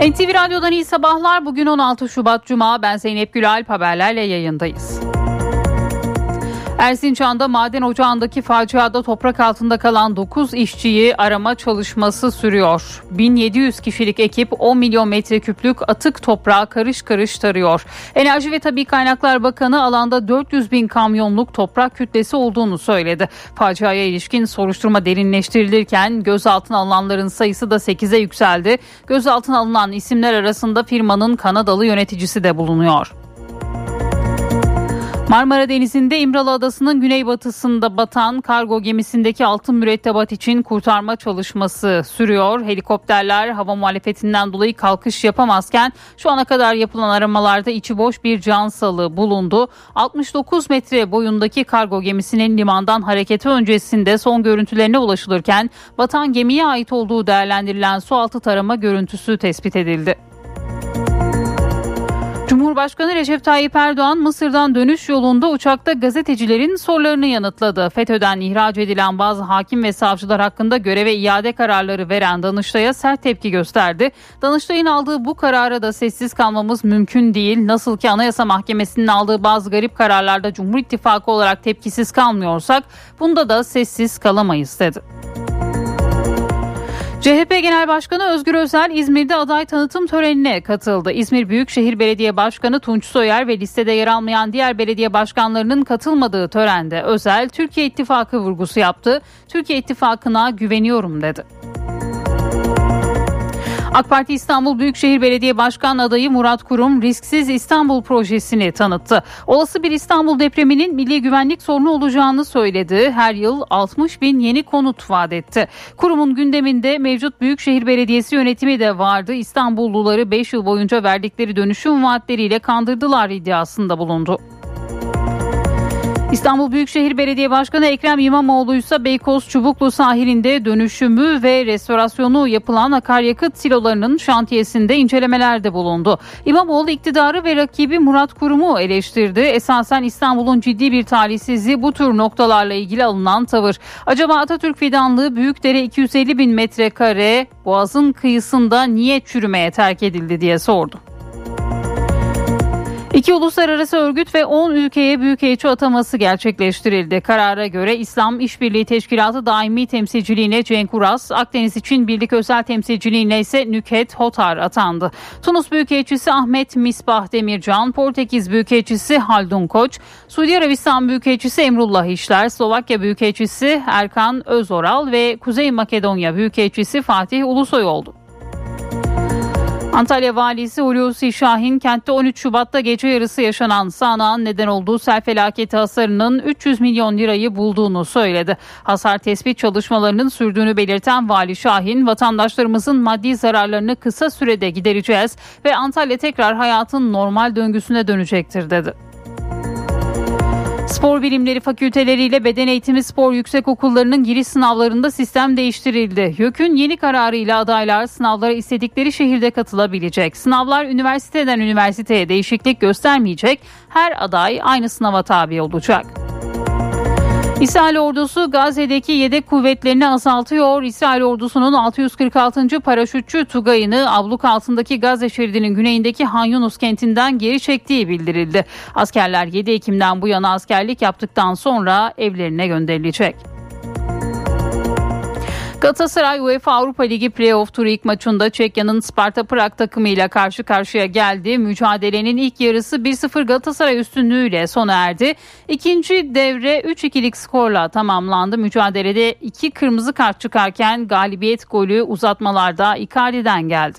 NTV Radyo'dan iyi sabahlar. Bugün 16 Şubat Cuma. Ben Zeynep Gülalp, haberlerle yayındayız. Erzincan'da maden ocağındaki faciada toprak altında kalan 9 işçiyi arama çalışması sürüyor. 1700 kişilik ekip 10 milyon metreküplük atık toprağı karış karış tarıyor. Enerji ve Tabii Kaynaklar Bakanı alanda 400 bin kamyonluk toprak kütlesi olduğunu söyledi. Faciaya ilişkin soruşturma derinleştirilirken gözaltına alınanların sayısı da 8'e yükseldi. Gözaltına alınan isimler arasında firmanın Kanadalı yöneticisi de bulunuyor. Marmara Denizi'nde İmralı Adası'nın güneybatısında batan kargo gemisindeki altın mürettebat için kurtarma çalışması sürüyor. Helikopterler hava muhalefetinden dolayı kalkış yapamazken şu ana kadar yapılan aramalarda içi boş bir cansalı bulundu. 69 metre boyundaki kargo gemisinin limandan hareketi öncesinde son görüntülerine ulaşılırken batan gemiye ait olduğu değerlendirilen sualtı tarama görüntüsü tespit edildi. Cumhurbaşkanı Recep Tayyip Erdoğan Mısır'dan dönüş yolunda uçakta gazetecilerin sorularını yanıtladı. FETÖ'den ihraç edilen bazı hakim ve savcılar hakkında göreve iade kararları veren Danıştay'a sert tepki gösterdi. Danıştay'ın aldığı bu karara da sessiz kalmamız mümkün değil. Nasıl ki Anayasa Mahkemesi'nin aldığı bazı garip kararlarda Cumhur İttifakı olarak tepkisiz kalmıyorsak bunda da sessiz kalamayız dedi. CHP Genel Başkanı Özgür Özel İzmir'de aday tanıtım törenine katıldı. İzmir Büyükşehir Belediye Başkanı Tunç Soyer ve listede yer almayan diğer belediye başkanlarının katılmadığı törende Özel Türkiye İttifakı vurgusu yaptı. Türkiye İttifakı'na güveniyorum dedi. AK Parti İstanbul Büyükşehir Belediye Başkan adayı Murat Kurum risksiz İstanbul projesini tanıttı. Olası bir İstanbul depreminin milli güvenlik sorunu olacağını söyledi. Her yıl 60 bin yeni konut vaat etti. Kurum'un gündeminde mevcut Büyükşehir Belediyesi yönetimi de vardı. İstanbulluları 5 yıl boyunca verdikleri dönüşüm vaatleriyle kandırdılar iddiasında bulundu. İstanbul Büyükşehir Belediye Başkanı Ekrem İmamoğlu ise Beykoz Çubuklu sahilinde dönüşümü ve restorasyonu yapılan akaryakıt silolarının şantiyesinde incelemelerde bulundu. İmamoğlu iktidarı ve rakibi Murat Kurum'u eleştirdi. Esasen İstanbul'un ciddi bir talihsizliği bu tür noktalarla ilgili alınan tavır. Acaba Atatürk fidanlığı Büyükdere 250 bin metrekare Boğaz'ın kıyısında niye çürümeye terk edildi diye sordu. 2 uluslararası örgüt ve 10 ülkeye büyükelçi ataması gerçekleştirildi. Karara göre İslam İşbirliği Teşkilatı daimi temsilciliğine Cenk Uras, Akdeniz için Birlik Özel Temsilciliğine ise Nükhet Hotar atandı. Tunus Büyükelçisi Ahmet Misbah Demircan, Portekiz Büyükelçisi Haldun Koç, Suudi Arabistan Büyükelçisi Emrullah İşler, Slovakya Büyükelçisi Erkan Özoral ve Kuzey Makedonya Büyükelçisi Fatih Ulusoy oldu. Antalya valisi Hulusi Şahin kentte 13 Şubat'ta gece yarısı yaşanan sağanağın neden olduğu sel felaketi hasarının 300 milyon lirayı bulduğunu söyledi. Hasar tespit çalışmalarının sürdüğünü belirten Vali Şahin, vatandaşlarımızın maddi zararlarını kısa sürede gidereceğiz ve Antalya tekrar hayatın normal döngüsüne dönecektir dedi. Spor bilimleri fakülteleriyle beden eğitimi spor yüksekokullarının giriş sınavlarında sistem değiştirildi. YÖK'ün yeni kararıyla adaylar sınavlara istedikleri şehirde katılabilecek. Sınavlar üniversiteden üniversiteye değişiklik göstermeyecek. Her aday aynı sınava tabi olacak. İsrail ordusu Gazze'deki yedek kuvvetlerini azaltıyor. İsrail ordusunun 646. paraşütçü Tugay'ını abluk altındaki Gazze şeridinin güneyindeki Han Yunus kentinden geri çektiği bildirildi. Askerler 7 Ekim'den bu yana askerlik yaptıktan sonra evlerine gönderilecek. Galatasaray UEFA Avrupa Ligi Playoff turu ilk maçında Çekya'nın Sparta Prag takımıyla karşı karşıya geldi. Mücadelenin ilk yarısı 1-0 Galatasaray üstünlüğüyle sona erdi. İkinci devre 3-2'lik skorla tamamlandı. Mücadelede 2 kırmızı kart çıkarken galibiyet golü uzatmalarda Icardi'den geldi.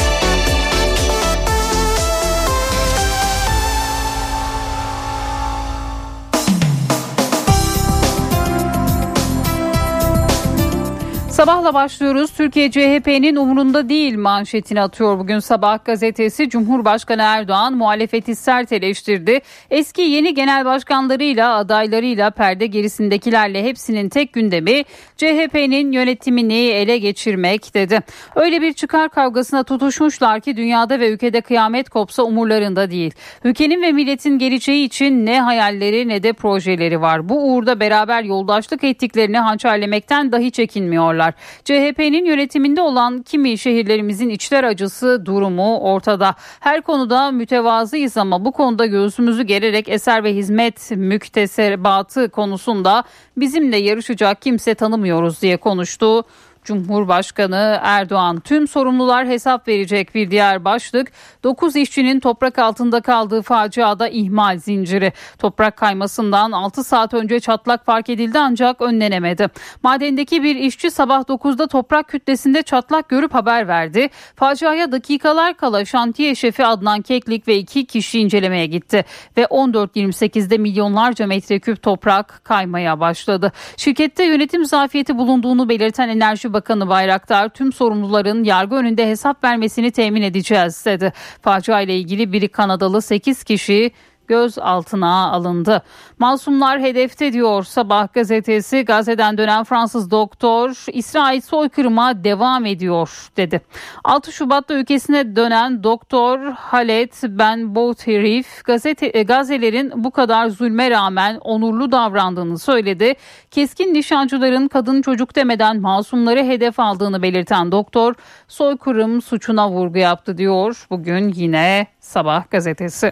Sabahla başlıyoruz. Türkiye CHP'nin umurunda değil manşetini atıyor bugün Sabah gazetesi. Cumhurbaşkanı Erdoğan muhalefeti sert eleştirdi. Eski yeni genel başkanlarıyla, adaylarıyla, perde gerisindekilerle hepsinin tek gündemi CHP'nin yönetimini ele geçirmek dedi. Öyle bir çıkar kavgasına tutuşmuşlar ki dünyada ve ülkede kıyamet kopsa umurlarında değil. Ülkenin ve milletin geleceği için ne hayalleri ne de projeleri var. Bu uğurda beraber yoldaşlık ettiklerini hançerlemekten dahi çekinmiyorlar. CHP'nin yönetiminde olan kimi şehirlerimizin içler acısı durumu ortada. Her konuda mütevazıyız ama bu konuda göğsümüzü gererek eser ve hizmet müktesebatı konusunda bizimle yarışacak kimse tanımıyoruz diye konuştu Cumhurbaşkanı Erdoğan. Tüm sorumlular hesap verecek bir diğer başlık. 9 işçinin toprak altında kaldığı faciada ihmal zinciri. Toprak kaymasından 6 saat önce çatlak fark edildi ancak önlenemedi. Madendeki bir işçi sabah 9'da toprak kütlesinde çatlak görüp haber verdi. Faciaya dakikalar kala şantiye şefi Adnan Keklik ve 2 kişi incelemeye gitti. Ve 14.28'de milyonlarca metreküp toprak kaymaya başladı. Şirkette yönetim zafiyeti bulunduğunu belirten Enerji Bakanı Bayraktar tüm sorumluların yargı önünde hesap vermesini temin edeceğiz dedi. Facia ile ilgili biri Kanadalı 8 kişi gözaltına alındı. Masumlar hedefte diyor Sabah gazetesi. Gazze'den dönen Fransız doktor İsrail soykırıma devam ediyor dedi. 6 Şubat'ta ülkesine dönen doktor Halet Ben Bouterif Gazze'lerin bu kadar zulme rağmen onurlu davrandığını söyledi. Keskin nişancıların kadın çocuk demeden masumları hedef aldığını belirten doktor soykırım suçuna vurgu yaptı diyor bugün yine Sabah gazetesi.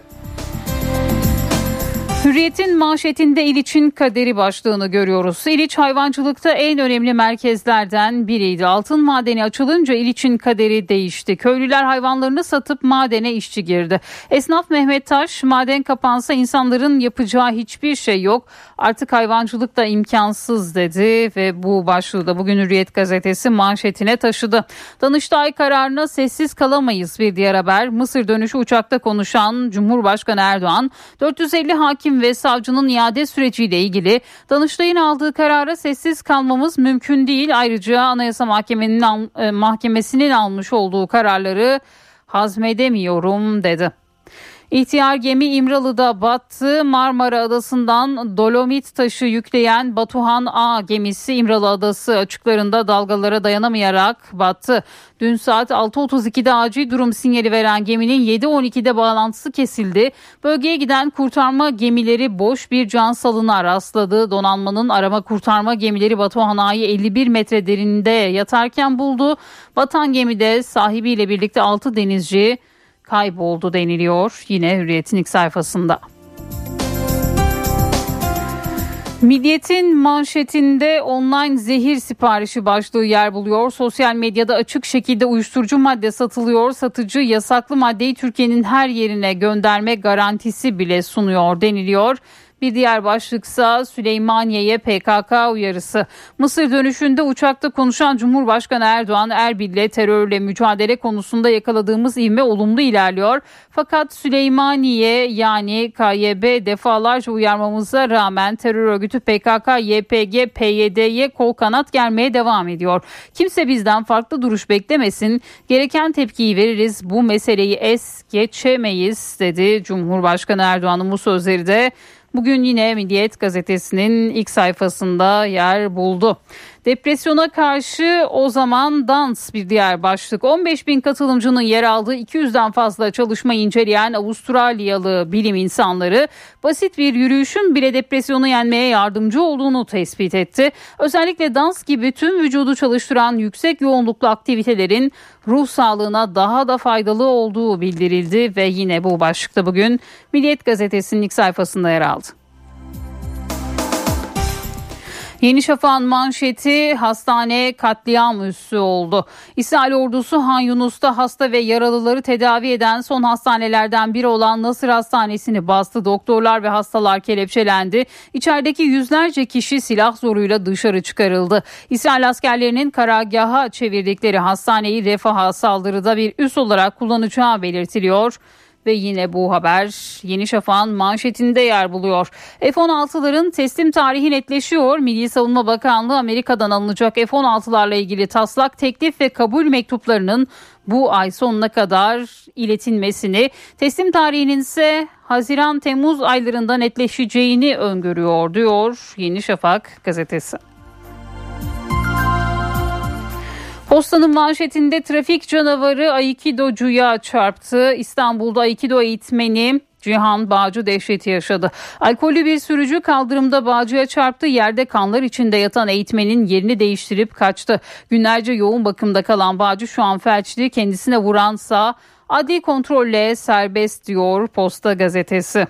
Hürriyet'in manşetinde İliç'in kaderi başlığını görüyoruz. İliç hayvancılıkta en önemli merkezlerden biriydi. Altın madeni açılınca İliç'in kaderi değişti. Köylüler hayvanlarını satıp madene işçi girdi. Esnaf Mehmet Taş, maden kapansa insanların yapacağı hiçbir şey yok. Artık hayvancılık da imkansız dedi ve bu başlığı da bugün Hürriyet gazetesi manşetine taşıdı. Danıştay kararına sessiz kalamayız bir diğer haber. Mısır dönüşü uçakta konuşan Cumhurbaşkanı Erdoğan, 450 hakim ve savcının iade süreciyle ilgili Danıştay'ın aldığı karara sessiz kalmamız mümkün değil. Ayrıca Anayasa Mahkemesi'nin almış olduğu kararları hazmedemiyorum dedi. İhtiyar gemi İmralı'da battı. Marmara Adası'ndan dolomit taşı yükleyen Batuhan A gemisi İmralı Adası açıklarında dalgalara dayanamayarak battı. Dün saat 6.32'de acil durum sinyali veren geminin 7.12'de bağlantısı kesildi. Bölgeye giden kurtarma gemileri boş bir cansalına rastladı. Donanmanın arama kurtarma gemileri Batuhan A'yı 51 metre derinde yatarken buldu. Batan gemide sahibiyle birlikte 6 denizci kayboldu deniliyor yine Hürriyet'in ilk sayfasında. Milliyet'in manşetinde online zehir siparişi başlığı yer buluyor. Sosyal medyada açık şekilde uyuşturucu madde satılıyor. Satıcı yasaklı maddeyi Türkiye'nin her yerine gönderme garantisi bile sunuyor deniliyor. Bir diğer başlıksa Süleymaniye'ye PKK uyarısı. Mısır dönüşünde uçakta konuşan Cumhurbaşkanı Erdoğan, Erbil'le terörle mücadele konusunda yakaladığımız ivme olumlu ilerliyor. Fakat Süleymaniye yani KYB defalarca uyarmamıza rağmen terör örgütü PKK, YPG, PYD'ye kol kanat germeye devam ediyor. Kimse bizden farklı duruş beklemesin. Gereken tepkiyi veririz. Bu meseleyi es geçemeyiz dedi Cumhurbaşkanı Erdoğan'ın bu sözleri de bugün yine Milliyet gazetesinin ilk sayfasında yer buldu. Depresyona karşı o zaman dans bir diğer başlık. 15 bin katılımcının yer aldığı 200'den fazla çalışmayı inceleyen Avustralyalı bilim insanları basit bir yürüyüşün bile depresyonu yenmeye yardımcı olduğunu tespit etti. Özellikle dans gibi tüm vücudu çalıştıran yüksek yoğunluklu aktivitelerin ruh sağlığına daha da faydalı olduğu bildirildi ve yine bu başlıkta bugün Milliyet gazetesinin ilk sayfasında yer aldı. Yeni Şafak'ın manşeti hastane katliam üssü oldu. İsrail ordusu Han Yunus'ta hasta ve yaralıları tedavi eden son hastanelerden biri olan Nasır Hastanesi'ni bastı. Doktorlar ve hastalar kelepçelendi. İçerideki yüzlerce kişi silah zoruyla dışarı çıkarıldı. İsrail askerlerinin karargaha çevirdikleri hastaneyi refaha saldırıda bir üs olarak kullanacağı belirtiliyor. Ve yine bu haber Yeni Şafak'ın manşetinde yer buluyor. F-16'ların teslim tarihi netleşiyor. Milli Savunma Bakanlığı Amerika'dan alınacak F-16'larla ilgili taslak, teklif ve kabul mektuplarının bu ay sonuna kadar iletilmesini, teslim tarihinin ise Haziran-Temmuz aylarında netleşeceğini öngörüyor diyor Yeni Şafak gazetesi. Posta'nın manşetinde trafik canavarı aikidocuya çarptı. İstanbul'da aikido eğitmeni Cihan Bağcı dehşeti yaşadı. Alkollü bir sürücü kaldırımda Bağcı'ya çarptı. Yerde kanlar içinde yatan eğitmenin yerini değiştirip kaçtı. Günlerce yoğun bakımda kalan Bağcı şu an felçli. Kendisine vuransa adli kontrolle serbest diyor Posta gazetesi.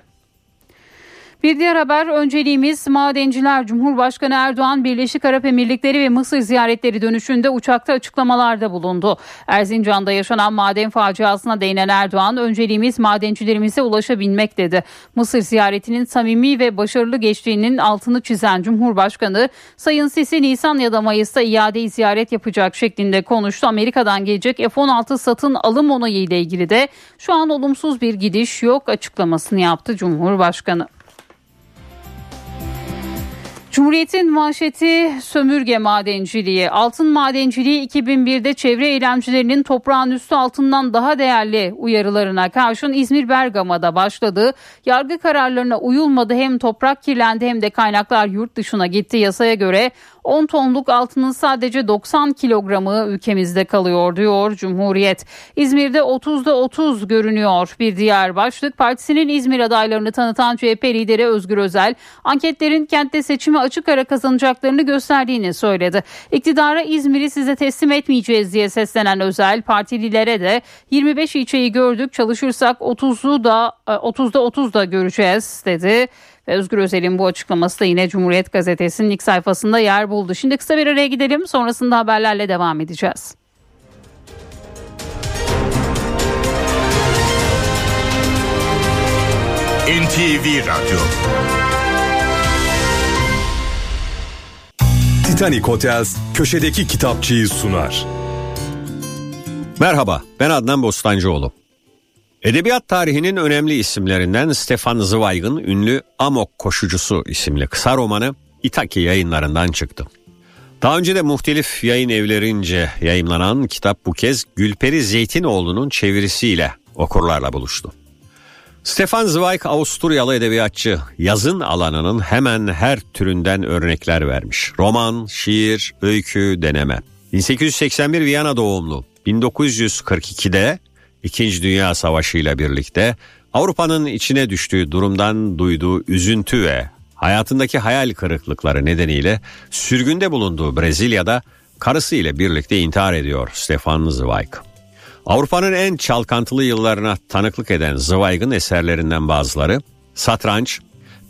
Bir diğer haber önceliğimiz madenciler. Cumhurbaşkanı Erdoğan Birleşik Arap Emirlikleri ve Mısır ziyaretleri dönüşünde uçakta açıklamalarda bulundu. Erzincan'da yaşanan maden faciasına değinen Erdoğan, önceliğimiz madencilerimize ulaşabilmek dedi. Mısır ziyaretinin samimi ve başarılı geçtiğinin altını çizen Cumhurbaşkanı, Sayın Sisi Nisan ya da Mayıs'ta iadeyi ziyaret yapacak şeklinde konuştu. Amerika'dan gelecek F-16 satın alım onayı ile ilgili de şu an olumsuz bir gidiş yok açıklamasını yaptı Cumhurbaşkanı. Cumhuriyet'in manşeti sömürge madenciliği. Altın madenciliği 2001'de çevre eylemcilerinin toprağın üstü altından daha değerli uyarılarına karşın İzmir Bergama'da başladı. Yargı kararlarına uyulmadı, hem toprak kirlendi hem de kaynaklar yurt dışına gitti. Yasaya göre 10 tonluk altının sadece 90 kilogramı ülkemizde kalıyor diyor Cumhuriyet. İzmir'de 30'da 30 görünüyor. Bir diğer başlık, partisinin İzmir adaylarını tanıtan CHP lideri Özgür Özel, anketlerin kentte seçimi açık ara kazanacaklarını gösterdiğini söyledi. İktidara İzmir'i size teslim etmeyeceğiz diye seslenen Özel, partililere de 25 ilçeyi gördük, çalışırsak 30'da 30'da göreceğiz dedi. Özgür Özel'in bu açıklaması da yine Cumhuriyet Gazetesi'nin ilk sayfasında yer buldu. Şimdi kısa bir araya gidelim, sonrasında haberlerle devam edeceğiz. NTV Radyo Titanic Hotels köşedeki kitapçıyı sunar. Merhaba, ben Adnan Bostancıoğlu. Edebiyat tarihinin önemli isimlerinden Stefan Zweig'ın ünlü Amok Koşucusu isimli kısa romanı İtaki yayınlarından çıktı. Daha önce de muhtelif yayın evlerince yayımlanan kitap bu kez Gülperi Zeytinoğlu'nun çevirisiyle okurlarla buluştu. Stefan Zweig Avusturyalı edebiyatçı, yazın alanının hemen her türünden örnekler vermiş. Roman, şiir, öykü, deneme. 1881 Viyana doğumlu, 1942'de İkinci Dünya Savaşı ile birlikte Avrupa'nın içine düştüğü durumdan duyduğu üzüntü ve hayatındaki hayal kırıklıkları nedeniyle sürgünde bulunduğu Brezilya'da karısı ile birlikte intihar ediyor Stefan Zweig. Avrupa'nın en çalkantılı yıllarına tanıklık eden Zweig'ın eserlerinden bazıları Satranç,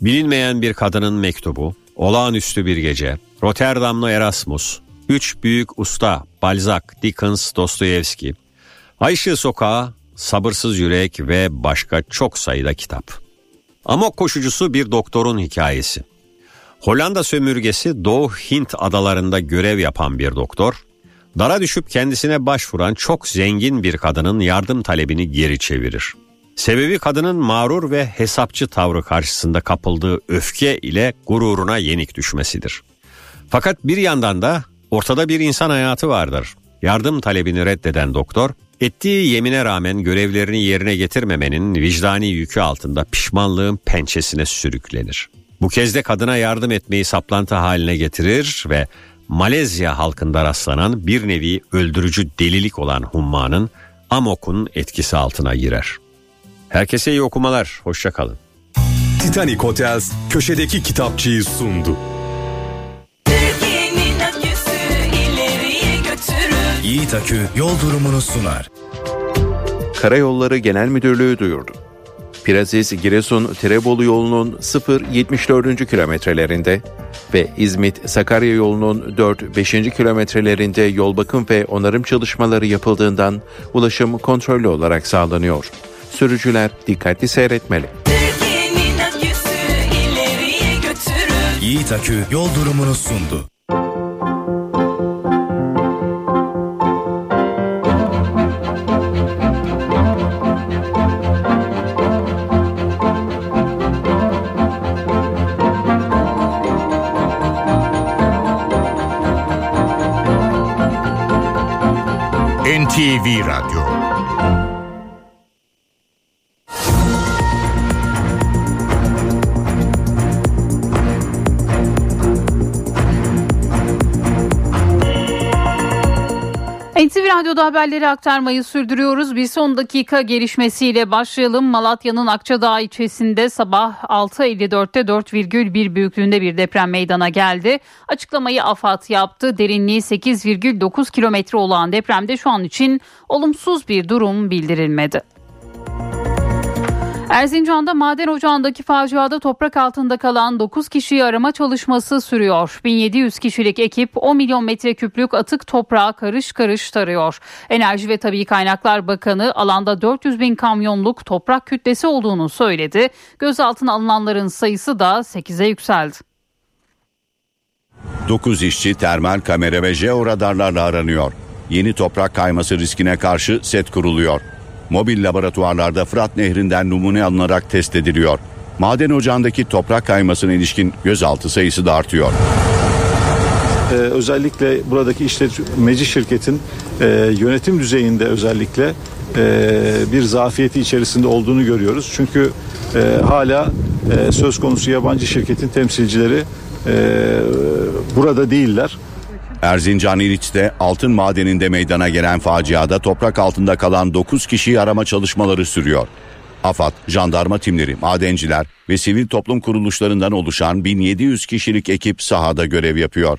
Bilinmeyen Bir Kadının Mektubu, Olağanüstü Bir Gece, Rotterdamlı Erasmus, Üç Büyük Usta Balzac, Dickens, Dostoyevski, Ayşe Sokağı, Sabırsız Yürek ve başka çok sayıda kitap. Amok Koşucusu bir doktorun hikayesi. Hollanda sömürgesi Doğu Hint adalarında görev yapan bir doktor, dara düşüp kendisine başvuran çok zengin bir kadının yardım talebini geri çevirir. Sebebi kadının mağrur ve hesapçı tavrı karşısında kapıldığı öfke ile gururuna yenik düşmesidir. Fakat bir yandan da ortada bir insan hayatı vardır. Yardım talebini reddeden doktor, ettiği yemine rağmen görevlerini yerine getirmemenin vicdani yükü altında pişmanlığın pençesine sürüklenir. Bu kez de kadına yardım etmeyi saplantı haline getirir ve Malezya halkında rastlanan bir nevi öldürücü delilik olan hummanın, amokun etkisi altına girer. Herkese iyi okumalar, hoşça kalın. Titanic Hotels köşedeki kitapçıyı sundu. Yiğit Akü yol durumunu sunar. Karayolları Genel Müdürlüğü duyurdu. Piraziz-Giresun-Tirebolu yolunun 0-74. kilometrelerinde ve İzmit-Sakarya yolunun 4-5. kilometrelerinde yol bakım ve onarım çalışmaları yapıldığından ulaşım kontrollü olarak sağlanıyor. Sürücüler dikkatli seyretmeli. Türkiye'nin aküsü ileriye götürür. Yiğit Akü yol durumunu sundu. NTV Radyo. NTV Radyo'da haberleri aktarmayı sürdürüyoruz. Bir son dakika gelişmesiyle başlayalım. Malatya'nın Akçadağ ilçesinde sabah 6.54'te 4,1 büyüklüğünde bir deprem meydana geldi. Açıklamayı AFAD yaptı. Derinliği 8,9 kilometre olan depremde şu an için olumsuz bir durum bildirilmedi. Erzincan'da maden ocağındaki faciada toprak altında kalan 9 kişiyi arama çalışması sürüyor. 1700 kişilik ekip 10 milyon metreküplük atık toprağı karış karış tarıyor. Enerji ve Tabii Kaynaklar Bakanı alanda 400 bin kamyonluk toprak kütlesi olduğunu söyledi. Gözaltına alınanların sayısı da 8'e yükseldi. 9 işçi termal kamera ve jeoradarlarla aranıyor. Yeni toprak kayması riskine karşı set kuruluyor. Mobil laboratuvarlarda Fırat Nehri'nden numune alınarak test ediliyor. Maden ocağındaki toprak kaymasına ilişkin gözaltı sayısı da artıyor. Özellikle buradaki işletmeci şirketin yönetim düzeyinde özellikle bir zafiyeti içerisinde olduğunu görüyoruz. Çünkü hala söz konusu yabancı şirketin temsilcileri burada değiller. Erzincan İliç'te altın madeninde meydana gelen faciada toprak altında kalan 9 kişiyi arama çalışmaları sürüyor. AFAD, jandarma timleri, madenciler ve sivil toplum kuruluşlarından oluşan 1700 kişilik ekip sahada görev yapıyor.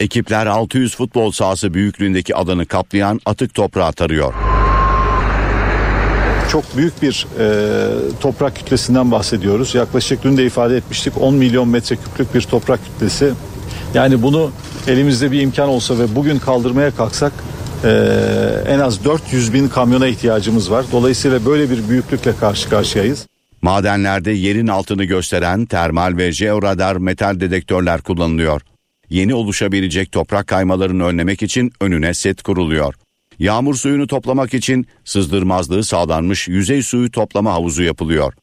Ekipler 600 futbol sahası büyüklüğündeki alanı kaplayan atık toprağı tarıyor. Çok büyük bir toprak kütlesinden bahsediyoruz. Yaklaşık dün de ifade etmiştik 10 milyon metreküplük bir toprak kütlesi. Yani bunu elimizde bir imkan olsa ve bugün kaldırmaya kalksak en az 400 bin kamyona ihtiyacımız var. Dolayısıyla böyle bir büyüklükle karşı karşıyayız. Madenlerde yerin altını gösteren termal ve jeoradar metal dedektörler kullanılıyor. Yeni oluşabilecek toprak kaymalarını önlemek için önüne set kuruluyor. Yağmur suyunu toplamak için sızdırmazlığı sağlanmış yüzey suyu toplama havuzu yapılıyor.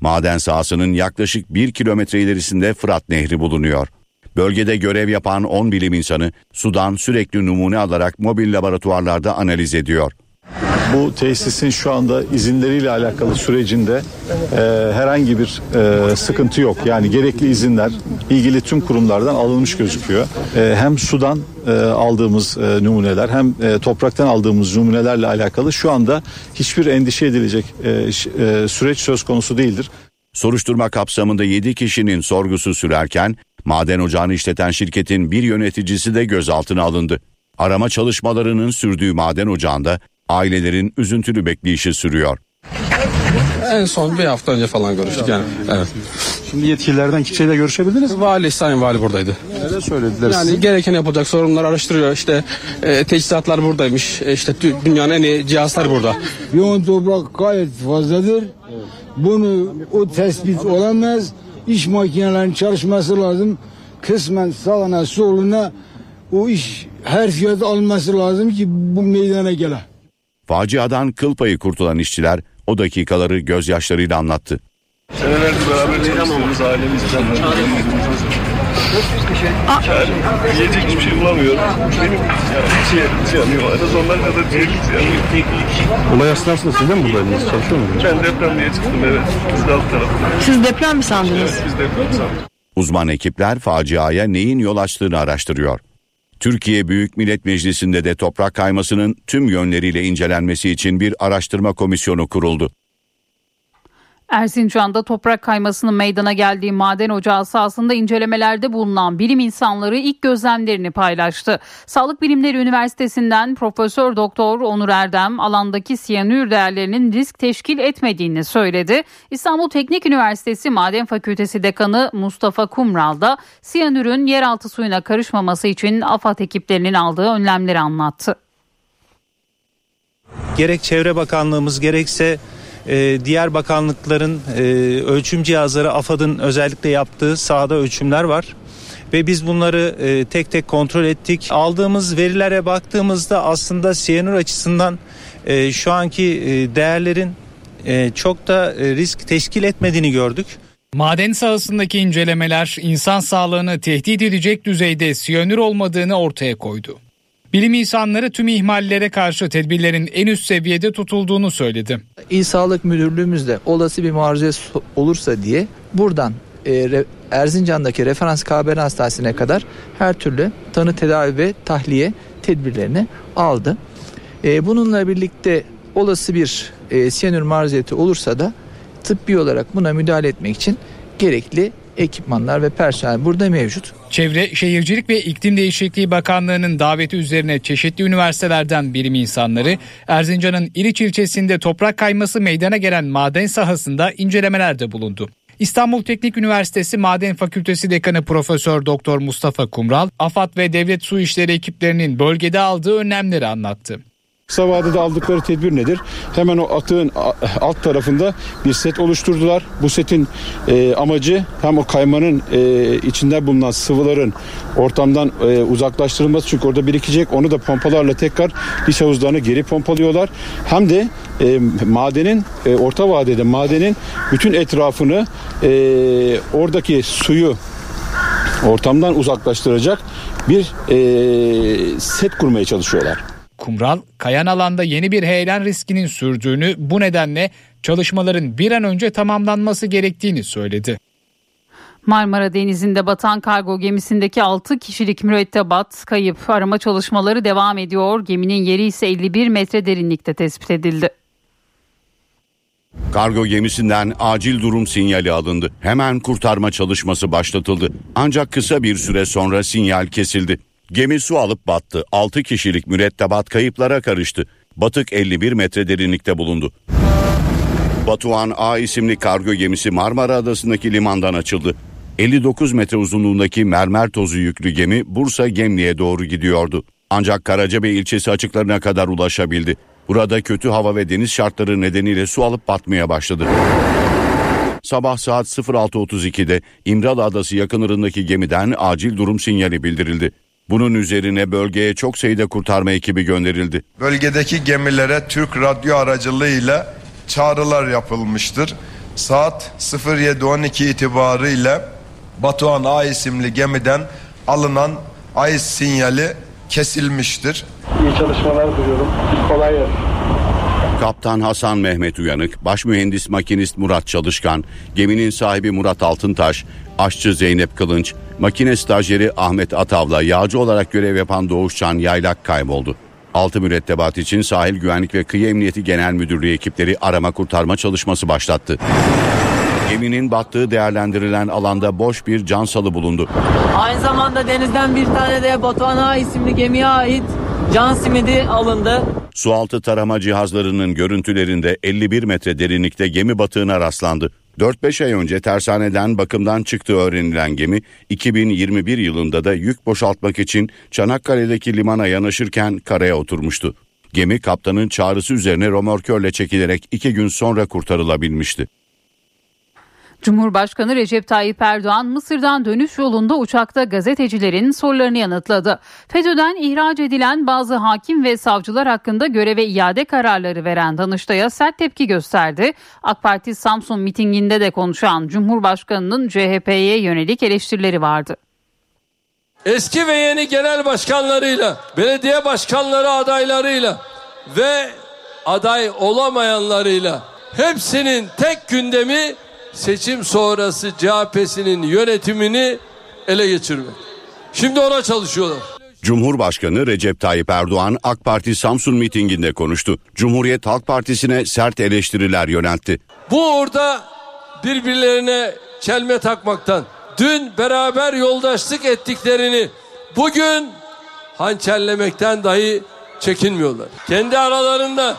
Maden sahasının yaklaşık 1 kilometre ilerisinde Fırat Nehri bulunuyor. Bölgede görev yapan 10 bilim insanı sudan sürekli numune alarak mobil laboratuvarlarda analiz ediyor. Bu tesisin şu anda izinleriyle alakalı sürecinde herhangi bir sıkıntı yok. Yani gerekli izinler ilgili tüm kurumlardan alınmış gözüküyor. Hem sudan aldığımız numuneler hem topraktan aldığımız numunelerle alakalı şu anda hiçbir endişe edilecek süreç söz konusu değildir. Soruşturma kapsamında 7 kişinin sorgusu sürerken maden ocağını işleten şirketin bir yöneticisi de gözaltına alındı. Arama çalışmalarının sürdüğü maden ocağında ailelerin üzüntülü bekleyişi sürüyor. En son bir hafta önce falan görüştük yani. Evet. Şimdi yetkililerden kimseyle görüşebildiniz mi? Vali, sayın vali buradaydı. Ne söylediler? Yani size gereken yapılacak sorunları araştırıyor. İşte teçhizatlar buradaymış. İşte dünyanın en iyi cihazlar burada. Yoğun toprak gayet fazladır. Evet. Bunu o tespit olamaz. İş makinelerinin çalışması lazım. Kısmen sağına soluna o iş her fiyatı alması lazım ki bu meydana gele. Faciadan kıl payı kurtulan işçiler o dakikaları gözyaşlarıyla anlattı. Senelerdir beraber çalıştığımız ailemizden yiyecek hiçbir şey bulamıyorum. Benim hiç yanıyor. En az onlar kadar ciğerlik yanıyor. Olay esnasında siz de mi buradaydınız? Çalışıyor muydunuz? Ben deprem diye çıktım evet. Biz de alt taraftan. Siz deprem mi sandınız? Evet, biz deprem sandık. Uzman ekipler faciaya neyin yol açtığını araştırıyor. Türkiye Büyük Millet Meclisi'nde de toprak kaymasının tüm yönleriyle incelenmesi için bir araştırma komisyonu kuruldu. Erzincan'da toprak kaymasının meydana geldiği maden ocağı sahasında incelemelerde bulunan bilim insanları ilk gözlemlerini paylaştı. Sağlık Bilimleri Üniversitesi'nden Profesör Doktor Onur Erdem alandaki siyanür değerlerinin risk teşkil etmediğini söyledi. İstanbul Teknik Üniversitesi Maden Fakültesi Dekanı Mustafa Kumral da siyanürün yeraltı suyuna karışmaması için AFAD ekiplerinin aldığı önlemleri anlattı. Gerek Çevre Bakanlığımız gerekse diğer bakanlıkların ölçüm cihazları AFAD'ın özellikle yaptığı sahada ölçümler var ve biz bunları tek tek kontrol ettik. Aldığımız verilere baktığımızda aslında siyanür açısından şu anki değerlerin çok da risk teşkil etmediğini gördük. Maden sahasındaki incelemeler insan sağlığını tehdit edecek düzeyde siyanür olmadığını ortaya koydu. Bilim insanları tüm ihmallere karşı tedbirlerin en üst seviyede tutulduğunu söyledi. İl Sağlık Müdürlüğümüzde olası bir maruziyet olursa diye buradan Erzincan'daki referans KBR Hastanesi'ne kadar her türlü tanı, tedavi ve tahliye tedbirlerini aldı. Bununla birlikte olası bir siyanür maruziyeti olursa da tıbbi olarak buna müdahale etmek için gerekli ekipmanlar ve personel burada mevcut. Çevre, Şehircilik ve İklim Değişikliği Bakanlığı'nın daveti üzerine çeşitli üniversitelerden bilim insanları Erzincan'ın İliç ilçesinde toprak kayması meydana gelen maden sahasında incelemelerde bulundu. İstanbul Teknik Üniversitesi Maden Fakültesi Dekanı Profesör Doktor Mustafa Kumral, AFAD ve Devlet Su İşleri ekiplerinin bölgede aldığı önlemleri anlattı. Kısa vadede aldıkları tedbir nedir? Hemen o atığın alt tarafında bir set oluşturdular. Bu setin amacı hem o kaymanın içinde bulunan sıvıların ortamdan uzaklaştırılması, çünkü orada birikecek. Onu da pompalarla tekrar iç havuzlarına geri pompalıyorlar. Hem de madenin orta vadede madenin bütün etrafını oradaki suyu ortamdan uzaklaştıracak bir set kurmaya çalışıyorlar. Kumral, kayan alanda yeni bir heyelan riskinin sürdüğünü, bu nedenle çalışmaların bir an önce tamamlanması gerektiğini söyledi. Marmara Denizi'nde batan kargo gemisindeki 6 kişilik mürettebat kayıp. Arama çalışmaları devam ediyor. Geminin yeri ise 51 metre derinlikte tespit edildi. Kargo gemisinden acil durum sinyali alındı. Hemen kurtarma çalışması başlatıldı. Ancak kısa bir süre sonra sinyal kesildi. Gemi su alıp battı. 6 kişilik mürettebat kayıplara karıştı. Batık 51 metre derinlikte bulundu. Batuhan A isimli kargo gemisi Marmara Adası'ndaki limandan açıldı. 59 metre uzunluğundaki mermer tozu yüklü gemi Bursa Gemli'ye doğru gidiyordu. Ancak Karacabey ilçesi açıklarına kadar ulaşabildi. Burada kötü hava ve deniz şartları nedeniyle su alıp batmaya başladı. Sabah saat 06.32'de İmralı Adası yakınlarındaki gemiden acil durum sinyali bildirildi. Bunun üzerine bölgeye çok sayıda kurtarma ekibi gönderildi. Bölgedeki gemilere Türk radyo aracılığıyla çağrılar yapılmıştır. Saat 07.12 itibarıyla Batuhan A isimli gemiden alınan AIS sinyali kesilmiştir. İyi çalışmalar diliyorum. Kolay gelsin. Kaptan Hasan Mehmet Uyanık, başmühendis makinist Murat Çalışkan, geminin sahibi Murat Altıntaş, aşçı Zeynep Kılınç, makine stajyeri Ahmet Atav'la yağcı olarak görev yapan Doğuşcan Yaylak kayboldu. 6 mürettebat için Sahil Güvenlik ve Kıyı Emniyeti Genel Müdürlüğü ekipleri arama kurtarma çalışması başlattı. Geminin battığı değerlendirilen alanda boş bir cansalı bulundu. Aynı zamanda denizden bir tane de Batuhan A isimli gemiye ait can simidi alındı. Sualtı tarama cihazlarının görüntülerinde 51 metre derinlikte gemi batığına rastlandı. 4-5 ay önce tersaneden bakımdan çıktığı öğrenilen gemi 2021 yılında da yük boşaltmak için Çanakkale'deki limana yanaşırken karaya oturmuştu. Gemi kaptanın çağrısı üzerine römorkörle çekilerek 2 gün sonra kurtarılabilmişti. Cumhurbaşkanı Recep Tayyip Erdoğan Mısır'dan dönüş yolunda uçakta gazetecilerin sorularını yanıtladı. FETÖ'den ihraç edilen bazı hakim ve savcılar hakkında göreve iade kararları veren Danıştay'a sert tepki gösterdi. AK Parti Samsun mitinginde de konuşan Cumhurbaşkanı'nın CHP'ye yönelik eleştirileri vardı. Eski ve yeni genel başkanlarıyla, belediye başkanları adaylarıyla ve aday olamayanlarıyla hepsinin tek gündemi seçim sonrası CHP'sinin yönetimini ele geçirmek. Şimdi ona çalışıyorlar. Cumhurbaşkanı Recep Tayyip Erdoğan AK Parti Samsun mitinginde konuştu. Cumhuriyet Halk Partisi'ne sert eleştiriler yöneltti. Bu orada birbirlerine çelme takmaktan, dün beraber yoldaşlık ettiklerini bugün hançerlemekten dahi çekinmiyorlar. Kendi aralarında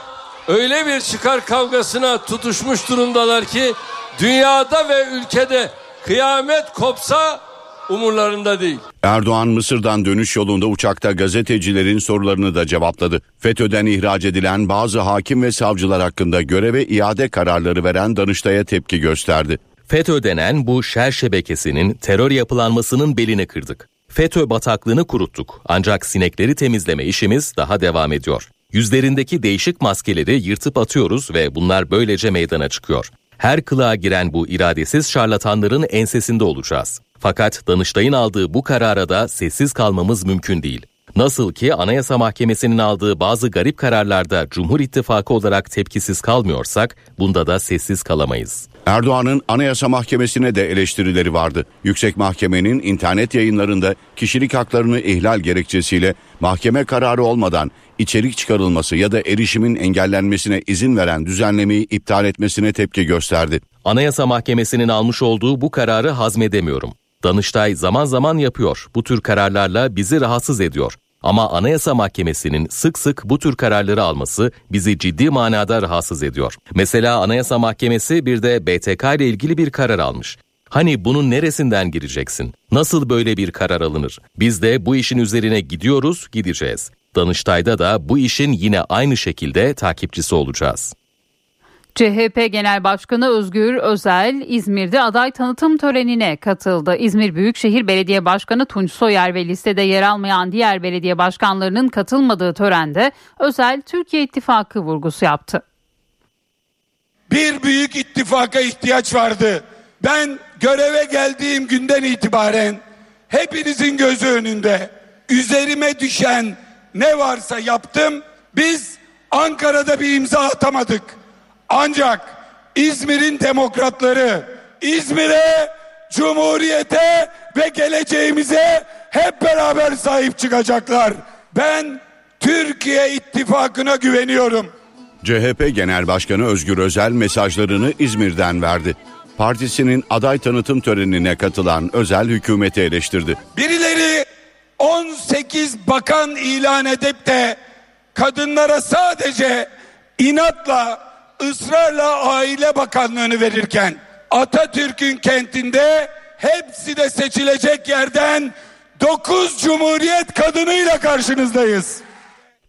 öyle bir çıkar kavgasına tutuşmuş durumdalar ki dünyada ve ülkede kıyamet kopsa umurlarında değil. Erdoğan Mısır'dan dönüş yolunda uçakta gazetecilerin sorularını da cevapladı. FETÖ'den ihraç edilen bazı hakim ve savcılar hakkında göreve iade kararları veren Danıştay'a tepki gösterdi. FETÖ denen bu şer şebekesinin terör yapılanmasının belini kırdık. FETÖ bataklığını kuruttuk, ancak sinekleri temizleme işimiz daha devam ediyor. Yüzlerindeki değişik maskeleri yırtıp atıyoruz ve bunlar böylece meydana çıkıyor. Her kılığa giren bu iradesiz şarlatanların ensesinde olacağız. Fakat Danıştay'ın aldığı bu karara da sessiz kalmamız mümkün değil. Nasıl ki Anayasa Mahkemesi'nin aldığı bazı garip kararlarda Cumhur İttifakı olarak tepkisiz kalmıyorsak, bunda da sessiz kalamayız. Erdoğan'ın Anayasa Mahkemesi'ne de eleştirileri vardı. Yüksek Mahkemenin internet yayınlarında kişilik haklarını ihlal gerekçesiyle mahkeme kararı olmadan içerik çıkarılması ya da erişimin engellenmesine izin veren düzenlemeyi iptal etmesine tepki gösterdi. Anayasa Mahkemesi'nin almış olduğu bu kararı hazmedemiyorum. Danıştay zaman zaman yapıyor. Bu tür kararlarla bizi rahatsız ediyor. Ama Anayasa Mahkemesi'nin sık sık bu tür kararları alması bizi ciddi manada rahatsız ediyor. Mesela Anayasa Mahkemesi bir de BTK ile ilgili bir karar almış. Hani bunun neresinden gireceksin? Nasıl böyle bir karar alınır? Biz de bu işin üzerine gidiyoruz, gideceğiz. Danıştay'da da bu işin yine aynı şekilde takipçisi olacağız. CHP Genel Başkanı Özgür Özel İzmir'de aday tanıtım törenine katıldı. İzmir Büyükşehir Belediye Başkanı Tunç Soyer ve listede yer almayan diğer belediye başkanlarının katılmadığı törende Özel Türkiye İttifakı vurgusu yaptı. Bir büyük ittifaka ihtiyaç vardı. Ben göreve geldiğim günden itibaren hepinizin gözü önünde üzerime düşen ne varsa yaptım. Biz Ankara'da bir imza atamadık. Ancak İzmir'in demokratları İzmir'e, Cumhuriyete ve geleceğimize hep beraber sahip çıkacaklar. Ben Türkiye İttifakı'na güveniyorum. CHP Genel Başkanı Özgür Özel mesajlarını İzmir'den verdi. Partisinin aday tanıtım törenine katılan Özel hükümeti eleştirdi. Birileri 18 bakan ilan edip de kadınlara sadece inatla, ısrarla Aile Bakanlığı'nı verirken Atatürk'ün kentinde hepsi de seçilecek yerden 9 Cumhuriyet kadınıyla karşınızdayız.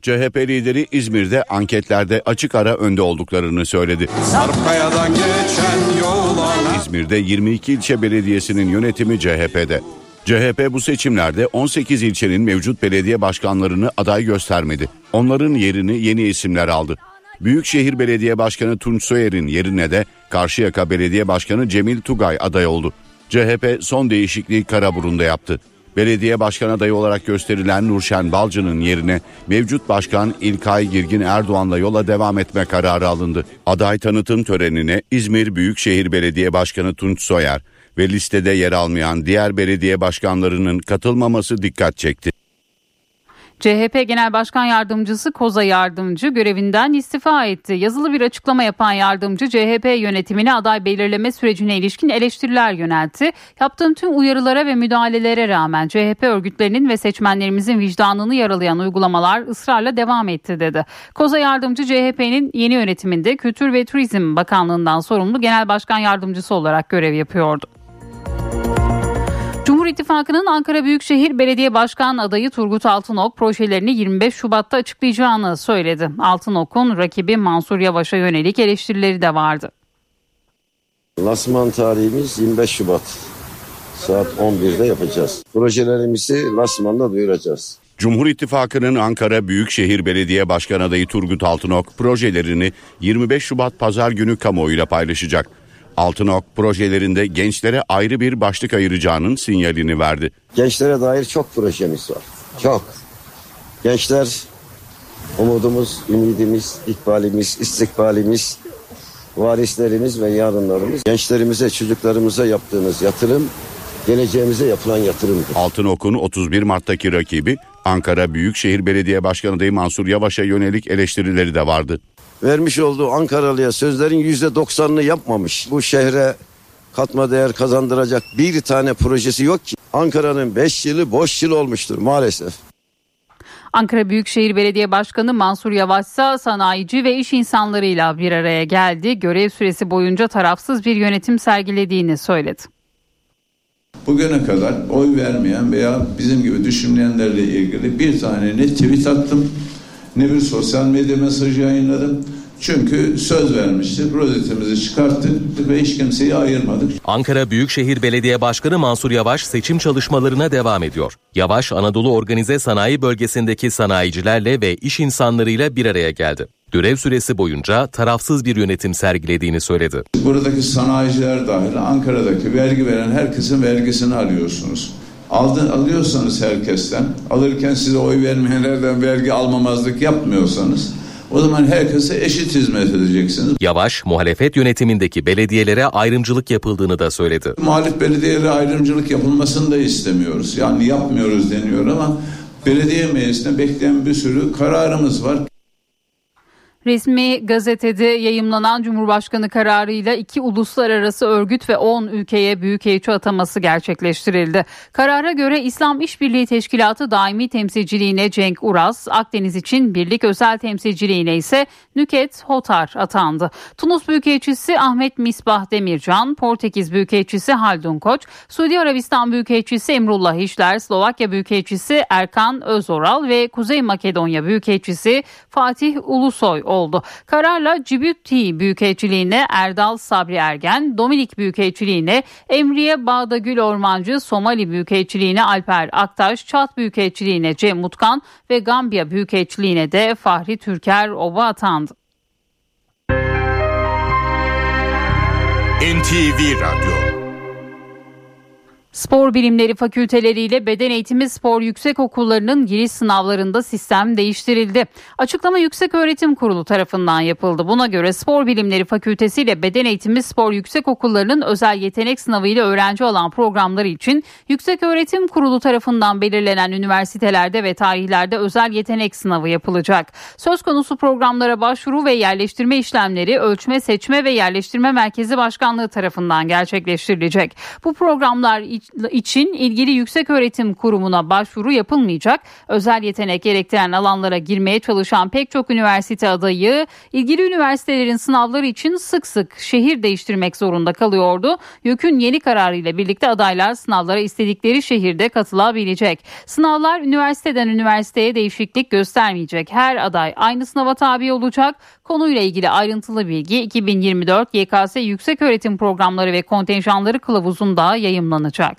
CHP lideri İzmir'de anketlerde açık ara önde olduklarını söyledi. Sarpkaya'dan geçen yol ana. İzmir'de 22 ilçe belediyesinin yönetimi CHP'de. CHP bu seçimlerde 18 ilçenin mevcut belediye başkanlarını aday göstermedi. Onların yerini yeni isimler aldı. Büyükşehir Belediye Başkanı Tunç Soyer'in yerine de Karşıyaka Belediye Başkanı Cemil Tugay aday oldu. CHP son değişikliği Karaburun'da yaptı. Belediye Başkan adayı olarak gösterilen Nurşen Balcı'nın yerine mevcut başkan İlkay Girgin Erdoğan'la yola devam etme kararı alındı. Aday tanıtım törenine İzmir Büyükşehir Belediye Başkanı Tunç Soyer ve listede yer almayan diğer belediye başkanlarının katılmaması dikkat çekti. CHP Genel Başkan Yardımcısı Koza Yardımcı görevinden istifa etti. Yazılı bir açıklama yapan yardımcı CHP yönetimine aday belirleme sürecine ilişkin eleştiriler yöneltti. Yaptığım tüm uyarılara ve müdahalelere rağmen CHP örgütlerinin ve seçmenlerimizin vicdanını yaralayan uygulamalar ısrarla devam etti dedi. Koza Yardımcı CHP'nin yeni yönetiminde Kültür ve Turizm Bakanlığı'ndan sorumlu Genel Başkan Yardımcısı olarak görev yapıyordu. Cumhur İttifakı'nın Ankara Büyükşehir Belediye Başkan adayı Turgut Altınok projelerini 25 Şubat'ta açıklayacağını söyledi. Altınok'un rakibi Mansur Yavaş'a yönelik eleştirileri de vardı. Lansman tarihimiz 25 Şubat saat 11'de yapacağız. Projelerimizi lansmanda duyuracağız. Cumhur İttifakı'nın Ankara Büyükşehir Belediye Başkan adayı Turgut Altınok projelerini 25 Şubat Pazar günü kamuoyuyla paylaşacak. Altınok projelerinde gençlere ayrı bir başlık ayıracağının sinyalini verdi. Gençlere dair çok projemiz var. Çok. Gençler umudumuz, ümidimiz, ikbalimiz, istikbalimiz, varislerimiz ve yarınlarımız. Gençlerimize, çocuklarımıza yaptığımız yatırım, geleceğimize yapılan yatırımdır. Altınok'un 31 Mart'taki rakibi Ankara Büyükşehir Belediye Başkanı adayı Mansur Yavaş'a yönelik eleştirileri de vardı. Vermiş olduğu Ankaralı'ya sözlerin %90'ını yapmamış. Bu şehre katma değer kazandıracak bir tane projesi yok ki. Ankara'nın 5 yılı boş yıl olmuştur maalesef. Ankara Büyükşehir Belediye Başkanı Mansur Yavaş ise sanayici ve iş insanlarıyla bir araya geldi. Görev süresi boyunca tarafsız bir yönetim sergilediğini söyledi. Bugüne kadar oy vermeyen veya bizim gibi düşünmeyenlerle ilgili bir tane ne tweet attım, ne bir sosyal medya mesajı yayınladım. Çünkü söz vermiştik, rozetimizi çıkarttık ve hiç kimseyi ayırmadık. Ankara Büyükşehir Belediye Başkanı Mansur Yavaş seçim çalışmalarına devam ediyor. Yavaş, Anadolu Organize Sanayi Bölgesi'ndeki sanayicilerle ve iş insanlarıyla bir araya geldi. Görev süresi boyunca tarafsız bir yönetim sergilediğini söyledi. Buradaki sanayiciler dahil Ankara'daki vergi veren herkesin vergisini alıyorsunuz. alıyorsanız herkesten, alırken size oy vermeyenlerden vergi almamazlık yapmıyorsanız, o zaman herkese eşit hizmet edeceksiniz. Yavaş, muhalefet yönetimindeki belediyelere ayrımcılık yapıldığını da söyledi. Muhalif belediyelere ayrımcılık yapılmasını da istemiyoruz. Yani yapmıyoruz deniyor ama belediye meclisinde bekleyen bir sürü kararımız var. Resmi gazetede yayımlanan Cumhurbaşkanı kararıyla 2 uluslararası örgüt ve 10 ülkeye büyükelçi ataması gerçekleştirildi. Karara göre İslam İşbirliği Teşkilatı daimi temsilciliğine Cenk Uras, Akdeniz için Birlik Özel Temsilciliğine ise Nükhet Hotar atandı. Tunus Büyükelçisi Ahmet Misbah Demircan, Portekiz Büyükelçisi Haldun Koç, Suudi Arabistan Büyükelçisi Emrullah İşler, Slovakya Büyükelçisi Erkan Özoral ve Kuzey Makedonya Büyükelçisi Fatih Ulusoy oldu. Kararla Cibuti Büyükelçiliğine Erdal Sabri Ergen, Dominik Büyükelçiliğine Emriye Bağdagül Ormancı, Somali Büyükelçiliğine Alper Aktaş, Çat Büyükelçiliğine Cem Mutkan ve Gambiya Büyükelçiliğine de Fahri Türker Oba atandı. NTV Radyo Spor Bilimleri Fakülteleriyle Beden Eğitimi Spor Yüksekokullarının giriş sınavlarında sistem değiştirildi. Açıklama Yükseköğretim Kurulu tarafından yapıldı. Buna göre Spor Bilimleri Fakültesi ile Beden Eğitimi Spor Yüksekokullarının özel yetenek sınavı ile öğrenci alan programları için Yükseköğretim Kurulu tarafından belirlenen üniversitelerde ve tarihlerde özel yetenek sınavı yapılacak. Söz konusu programlara başvuru ve yerleştirme işlemleri Ölçme, Seçme ve Yerleştirme Merkezi Başkanlığı tarafından gerçekleştirilecek. Bu programlar için ilgili Yükseköğretim Kurumu'na başvuru yapılmayacak. Özel yetenek gerektiren alanlara girmeye çalışan pek çok üniversite adayı ilgili üniversitelerin sınavları için sık sık şehir değiştirmek zorunda kalıyordu. YÖK'ün yeni kararıyla birlikte adaylar sınavlara istedikleri şehirde katılabilecek. Sınavlar üniversiteden üniversiteye değişiklik göstermeyecek. Her aday aynı sınava tabi olacak. Konuyla ilgili ayrıntılı bilgi 2024 YKS Yükseköğretim Programları ve Kontenjanları Kılavuzu'nda yayımlanacak.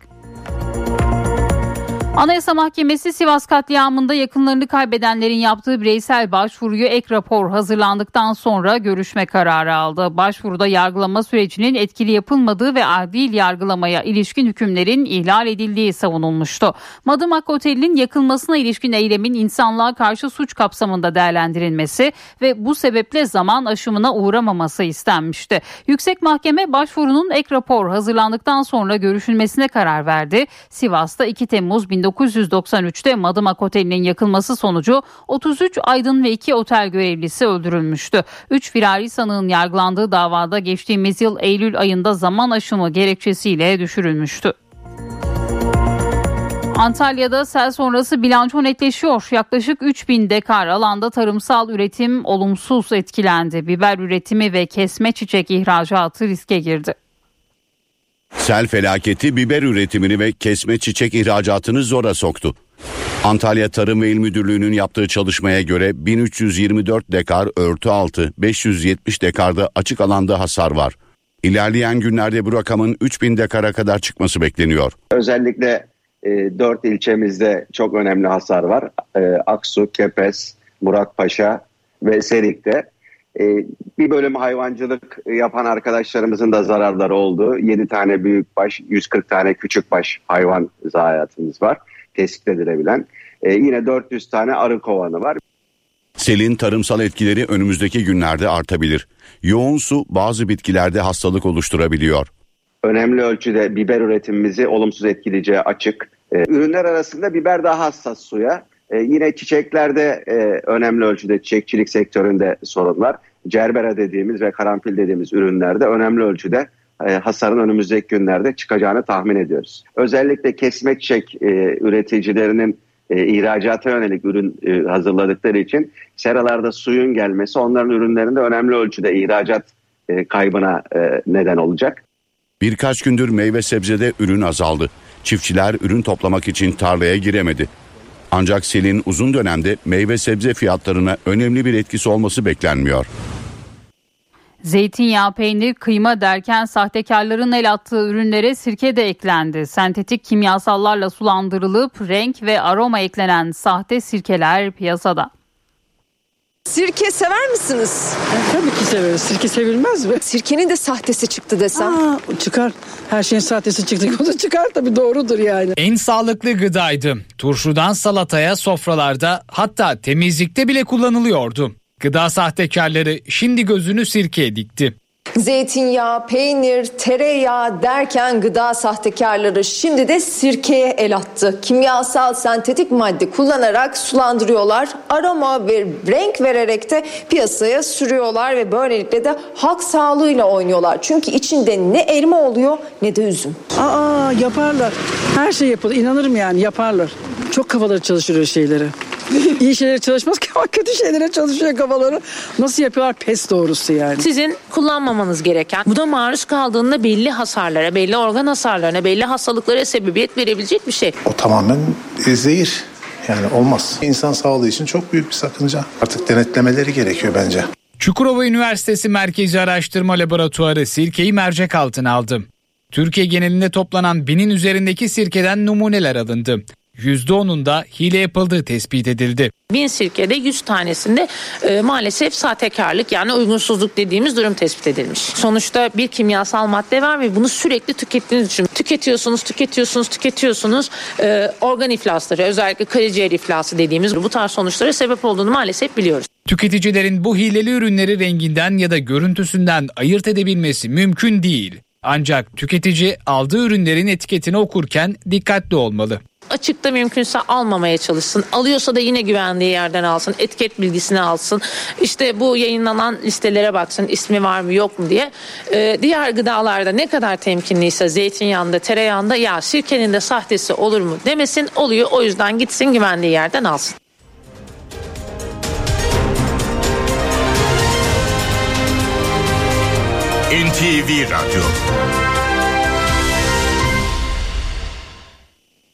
Anayasa Mahkemesi Sivas katliamında yakınlarını kaybedenlerin yaptığı bireysel başvuruyu ek rapor hazırlandıktan sonra görüşme kararı aldı. Başvuruda yargılama sürecinin etkili yapılmadığı ve adil yargılamaya ilişkin hükümlerin ihlal edildiği savunulmuştu. Madımak Oteli'nin yakılmasına ilişkin eylemin insanlığa karşı suç kapsamında değerlendirilmesi ve bu sebeple zaman aşımına uğramaması istenmişti. Yüksek Mahkeme başvurunun ek rapor hazırlandıktan sonra görüşülmesine karar verdi. Sivas'ta 2 Temmuz 1993'te Madımak Oteli'nin yakılması sonucu 33 aydın ve 2 otel görevlisi öldürülmüştü. 3 firari sanığın yargılandığı davada geçtiğimiz yıl Eylül ayında zaman aşımı gerekçesiyle düşürülmüştü. Antalya'da sel sonrası bilanço netleşiyor. Yaklaşık 3000 dekar alanda tarımsal üretim olumsuz etkilendi. Biber üretimi ve kesme çiçek ihracatı riske girdi. Sel felaketi biber üretimini ve kesme çiçek ihracatını zora soktu. Antalya Tarım ve İl Müdürlüğü'nün yaptığı çalışmaya göre 1324 dekar örtü altı, 570 dekarda açık alanda hasar var. İlerleyen günlerde bu rakamın 3000 dekara kadar çıkması bekleniyor. Özellikle 4 ilçemizde çok önemli hasar var. Aksu, Kepez, Muratpaşa ve Serik'te. Bir bölüm hayvancılık yapan arkadaşlarımızın da zararları oldu. 7 tane büyükbaş, 140 tane küçükbaş hayvan zayiatımız var. Tespit edilebilen. Yine 400 tane arı kovanı var. Selin tarımsal etkileri önümüzdeki günlerde artabilir. Yoğun su bazı bitkilerde hastalık oluşturabiliyor. Önemli ölçüde biber üretimimizi olumsuz etkileyeceği açık. Ürünler arasında biber daha hassas suya. Yine çiçeklerde önemli ölçüde çiçekçilik sektöründe sorunlar. Cerbera dediğimiz ve karanfil dediğimiz ürünlerde önemli ölçüde hasarın önümüzdeki günlerde çıkacağını tahmin ediyoruz. Özellikle kesme çiçek üreticilerinin ihracata yönelik ürün hazırladıkları için seralarda suyun gelmesi onların ürünlerinde önemli ölçüde ihracat kaybına neden olacak. Birkaç gündür meyve sebzede ürün azaldı. Çiftçiler ürün toplamak için tarlaya giremedi. Ancak selin uzun dönemde meyve sebze fiyatlarına önemli bir etkisi olması beklenmiyor. Zeytinyağı, peynir, kıyma derken sahtekarların el attığı ürünlere sirke de eklendi. Sentetik kimyasallarla sulandırılıp renk ve aroma eklenen sahte sirkeler piyasada. Sirke sever misiniz? Tabii ki severiz. Sirke sevilmez mi? Sirkenin de sahtesi çıktı desem. Çıkar. Her şeyin sahtesi çıktı. O da çıkar tabii, doğrudur yani. En sağlıklı gıdaydı. Turşudan salataya, sofralarda, hatta temizlikte bile kullanılıyordu. Gıda sahtekarları şimdi gözünü sirkeye dikti. Zeytinyağı, peynir, tereyağı derken gıda sahtekarları şimdi de sirkeye el attı. Kimyasal sentetik madde kullanarak sulandırıyorlar, aroma ve renk vererek de piyasaya sürüyorlar ve böylelikle de halk sağlığıyla oynuyorlar. Çünkü içinde ne elma oluyor ne de üzüm. Yaparlar. Her şey yapılır. İnanırım yani, yaparlar. Çok kafaları çalışır şeyleri. İyi şeylere çalışmaz ki ama kötü şeylere çalışıyor kafaları. Nasıl yapıyorlar pes doğrusu yani. Sizin kullanmamanız gereken, bu da maruz kaldığında belli hasarlara, belli organ hasarlarına, belli hastalıklara sebebiyet verebilecek bir şey. O tamamen zehir. Yani olmaz. İnsan sağlığı için çok büyük bir sakınca. Artık denetlemeleri gerekiyor bence. Çukurova Üniversitesi Merkezi Araştırma Laboratuvarı sirkeyi mercek altına aldı. Türkiye genelinde toplanan 1000'in üzerindeki sirkeden numuneler alındı. %10'unda hile yapıldığı tespit edildi. 1000 sirkede 100 tanesinde maalesef sahtekarlık, yani uygunsuzluk dediğimiz durum tespit edilmiş. Sonuçta bir kimyasal madde var ve bunu sürekli tükettiğiniz için tüketiyorsunuz. Organ iflasları, özellikle karaciğer iflası dediğimiz bu tarz sonuçlara sebep olduğunu maalesef biliyoruz. Tüketicilerin bu hileli ürünleri renginden ya da görüntüsünden ayırt edebilmesi mümkün değil. Ancak tüketici aldığı ürünlerin etiketini okurken dikkatli olmalı. Açıkta mümkünse almamaya çalışsın. Alıyorsa da yine güvendiği yerden alsın. Etiket bilgisini alsın. İşte bu yayınlanan listelere baksın. İsmi var mı yok mu diye. Diğer gıdalarda ne kadar temkinliyse, zeytinyağında, tereyağında, ya sirkenin de sahtesi olur mu demesin. Oluyor, o yüzden gitsin güvendiği yerden alsın. NTV Radyo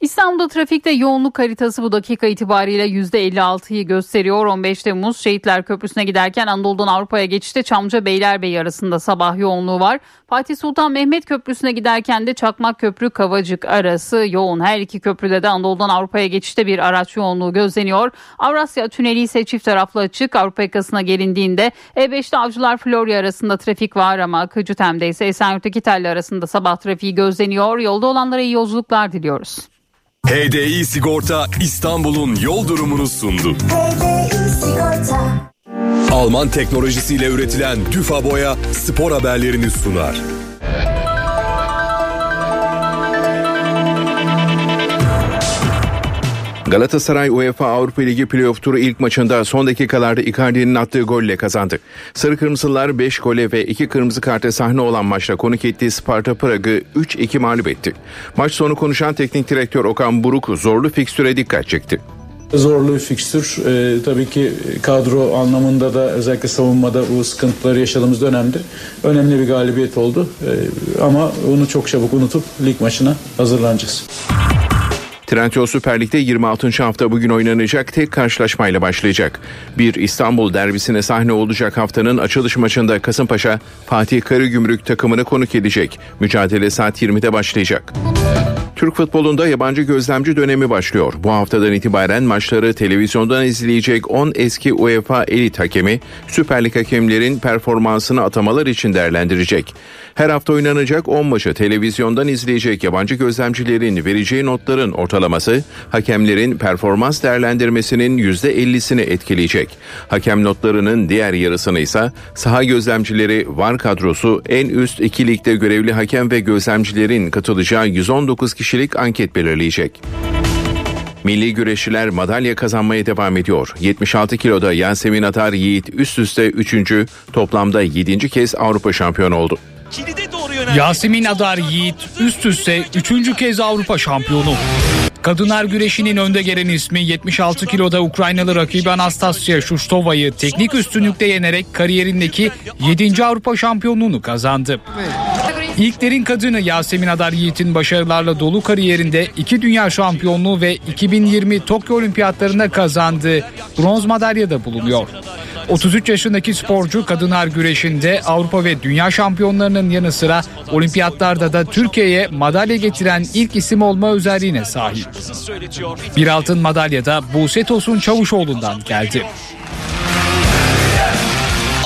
İstanbul'da trafikte yoğunluk haritası bu dakika itibariyle %56'yı gösteriyor. 15 Temmuz Şehitler Köprüsü'ne giderken Anadolu'dan Avrupa'ya geçişte Çamca-Beylerbeyi arasında sabah yoğunluğu var. Fatih Sultan Mehmet Köprüsü'ne giderken de Çakmak Köprü-Kavacık arası yoğun. Her iki köprüde de Anadolu'dan Avrupa'ya geçişte bir araç yoğunluğu gözleniyor. Avrasya Tüneli ise çift taraflı açık. Avrupa yakasına gelindiğinde E5'te Avcılar-Florya arasında trafik var ama Kıcıtem'de ise Esenyurt'taki Telli arasında sabah trafiği gözleniyor. Yolda olanlara iyi yolculuklar diliyoruz. HDI Sigorta İstanbul'un yol durumunu sundu. Alman teknolojisiyle üretilen Düfa Boya spor haberlerini sunar. Galatasaray UEFA Avrupa Ligi playoff turu ilk maçında son dakikalarda Icardi'nin attığı golle kazandı. Sarı Kırmızılar 5 gole ve 2 kırmızı karta sahne olan maçla konuk ettiği Sparta Prag'ı 3-2 mağlup etti. Maç sonu konuşan teknik direktör Okan Buruk zorlu fikstüre dikkat çekti. Zorlu fikstür, tabii ki kadro anlamında da özellikle savunmada bu sıkıntıları yaşadığımız dönemde önemli bir galibiyet oldu. Ama onu çok çabuk unutup lig maçına hazırlanacağız. Trendyol Süper Lig'de 26. hafta bugün oynanacak tek karşılaşmayla başlayacak. Bir İstanbul derbisine sahne olacak haftanın açılış maçında Kasımpaşa, Fatih Karagümrük takımını konuk edecek. Mücadele saat 20'de başlayacak. Türk futbolunda yabancı gözlemci dönemi başlıyor. Bu haftadan itibaren maçları televizyondan izleyecek 10 eski UEFA elit hakemi, Süper Lig hakemlerin performansını atamalar için değerlendirecek. Her hafta oynanacak 10 maçı televizyondan izleyecek yabancı gözlemcilerin vereceği notların ortalaması, hakemlerin performans değerlendirmesinin %50'sini etkileyecek. Hakem notlarının diğer yarısını ise saha gözlemcileri, VAR kadrosu, en üst iki ligde görevli hakem ve gözlemcilerin katılacağı 119 kişilik anket belirleyecek. Milli güreşçiler madalya kazanmaya devam ediyor. 76 kiloda Yasemin Atar Yiğit üst üste 3. toplamda 7. kez Avrupa şampiyonu oldu. Yasemin Atar Yiğit üst üste 3. kez Avrupa şampiyonu. Kadınlar güreşinin önde gelen ismi 76 kiloda Ukraynalı rakibi Anastasya Shustova'yı teknik üstünlükte yenerek kariyerindeki 7. Avrupa şampiyonluğunu kazandı. İlklerin kadını Yasemin Atar Yiğit'in başarılarla dolu kariyerinde 2 dünya şampiyonluğu ve 2020 Tokyo Olimpiyatlarında kazandığı bronz madalyada bulunuyor. 33 yaşındaki sporcu kadınlar güreşinde Avrupa ve Dünya şampiyonlarının yanı sıra olimpiyatlarda da Türkiye'ye madalya getiren ilk isim olma özelliğine sahip. Bir altın madalya da Buse Tosun Çavuşoğlu'ndan geldi.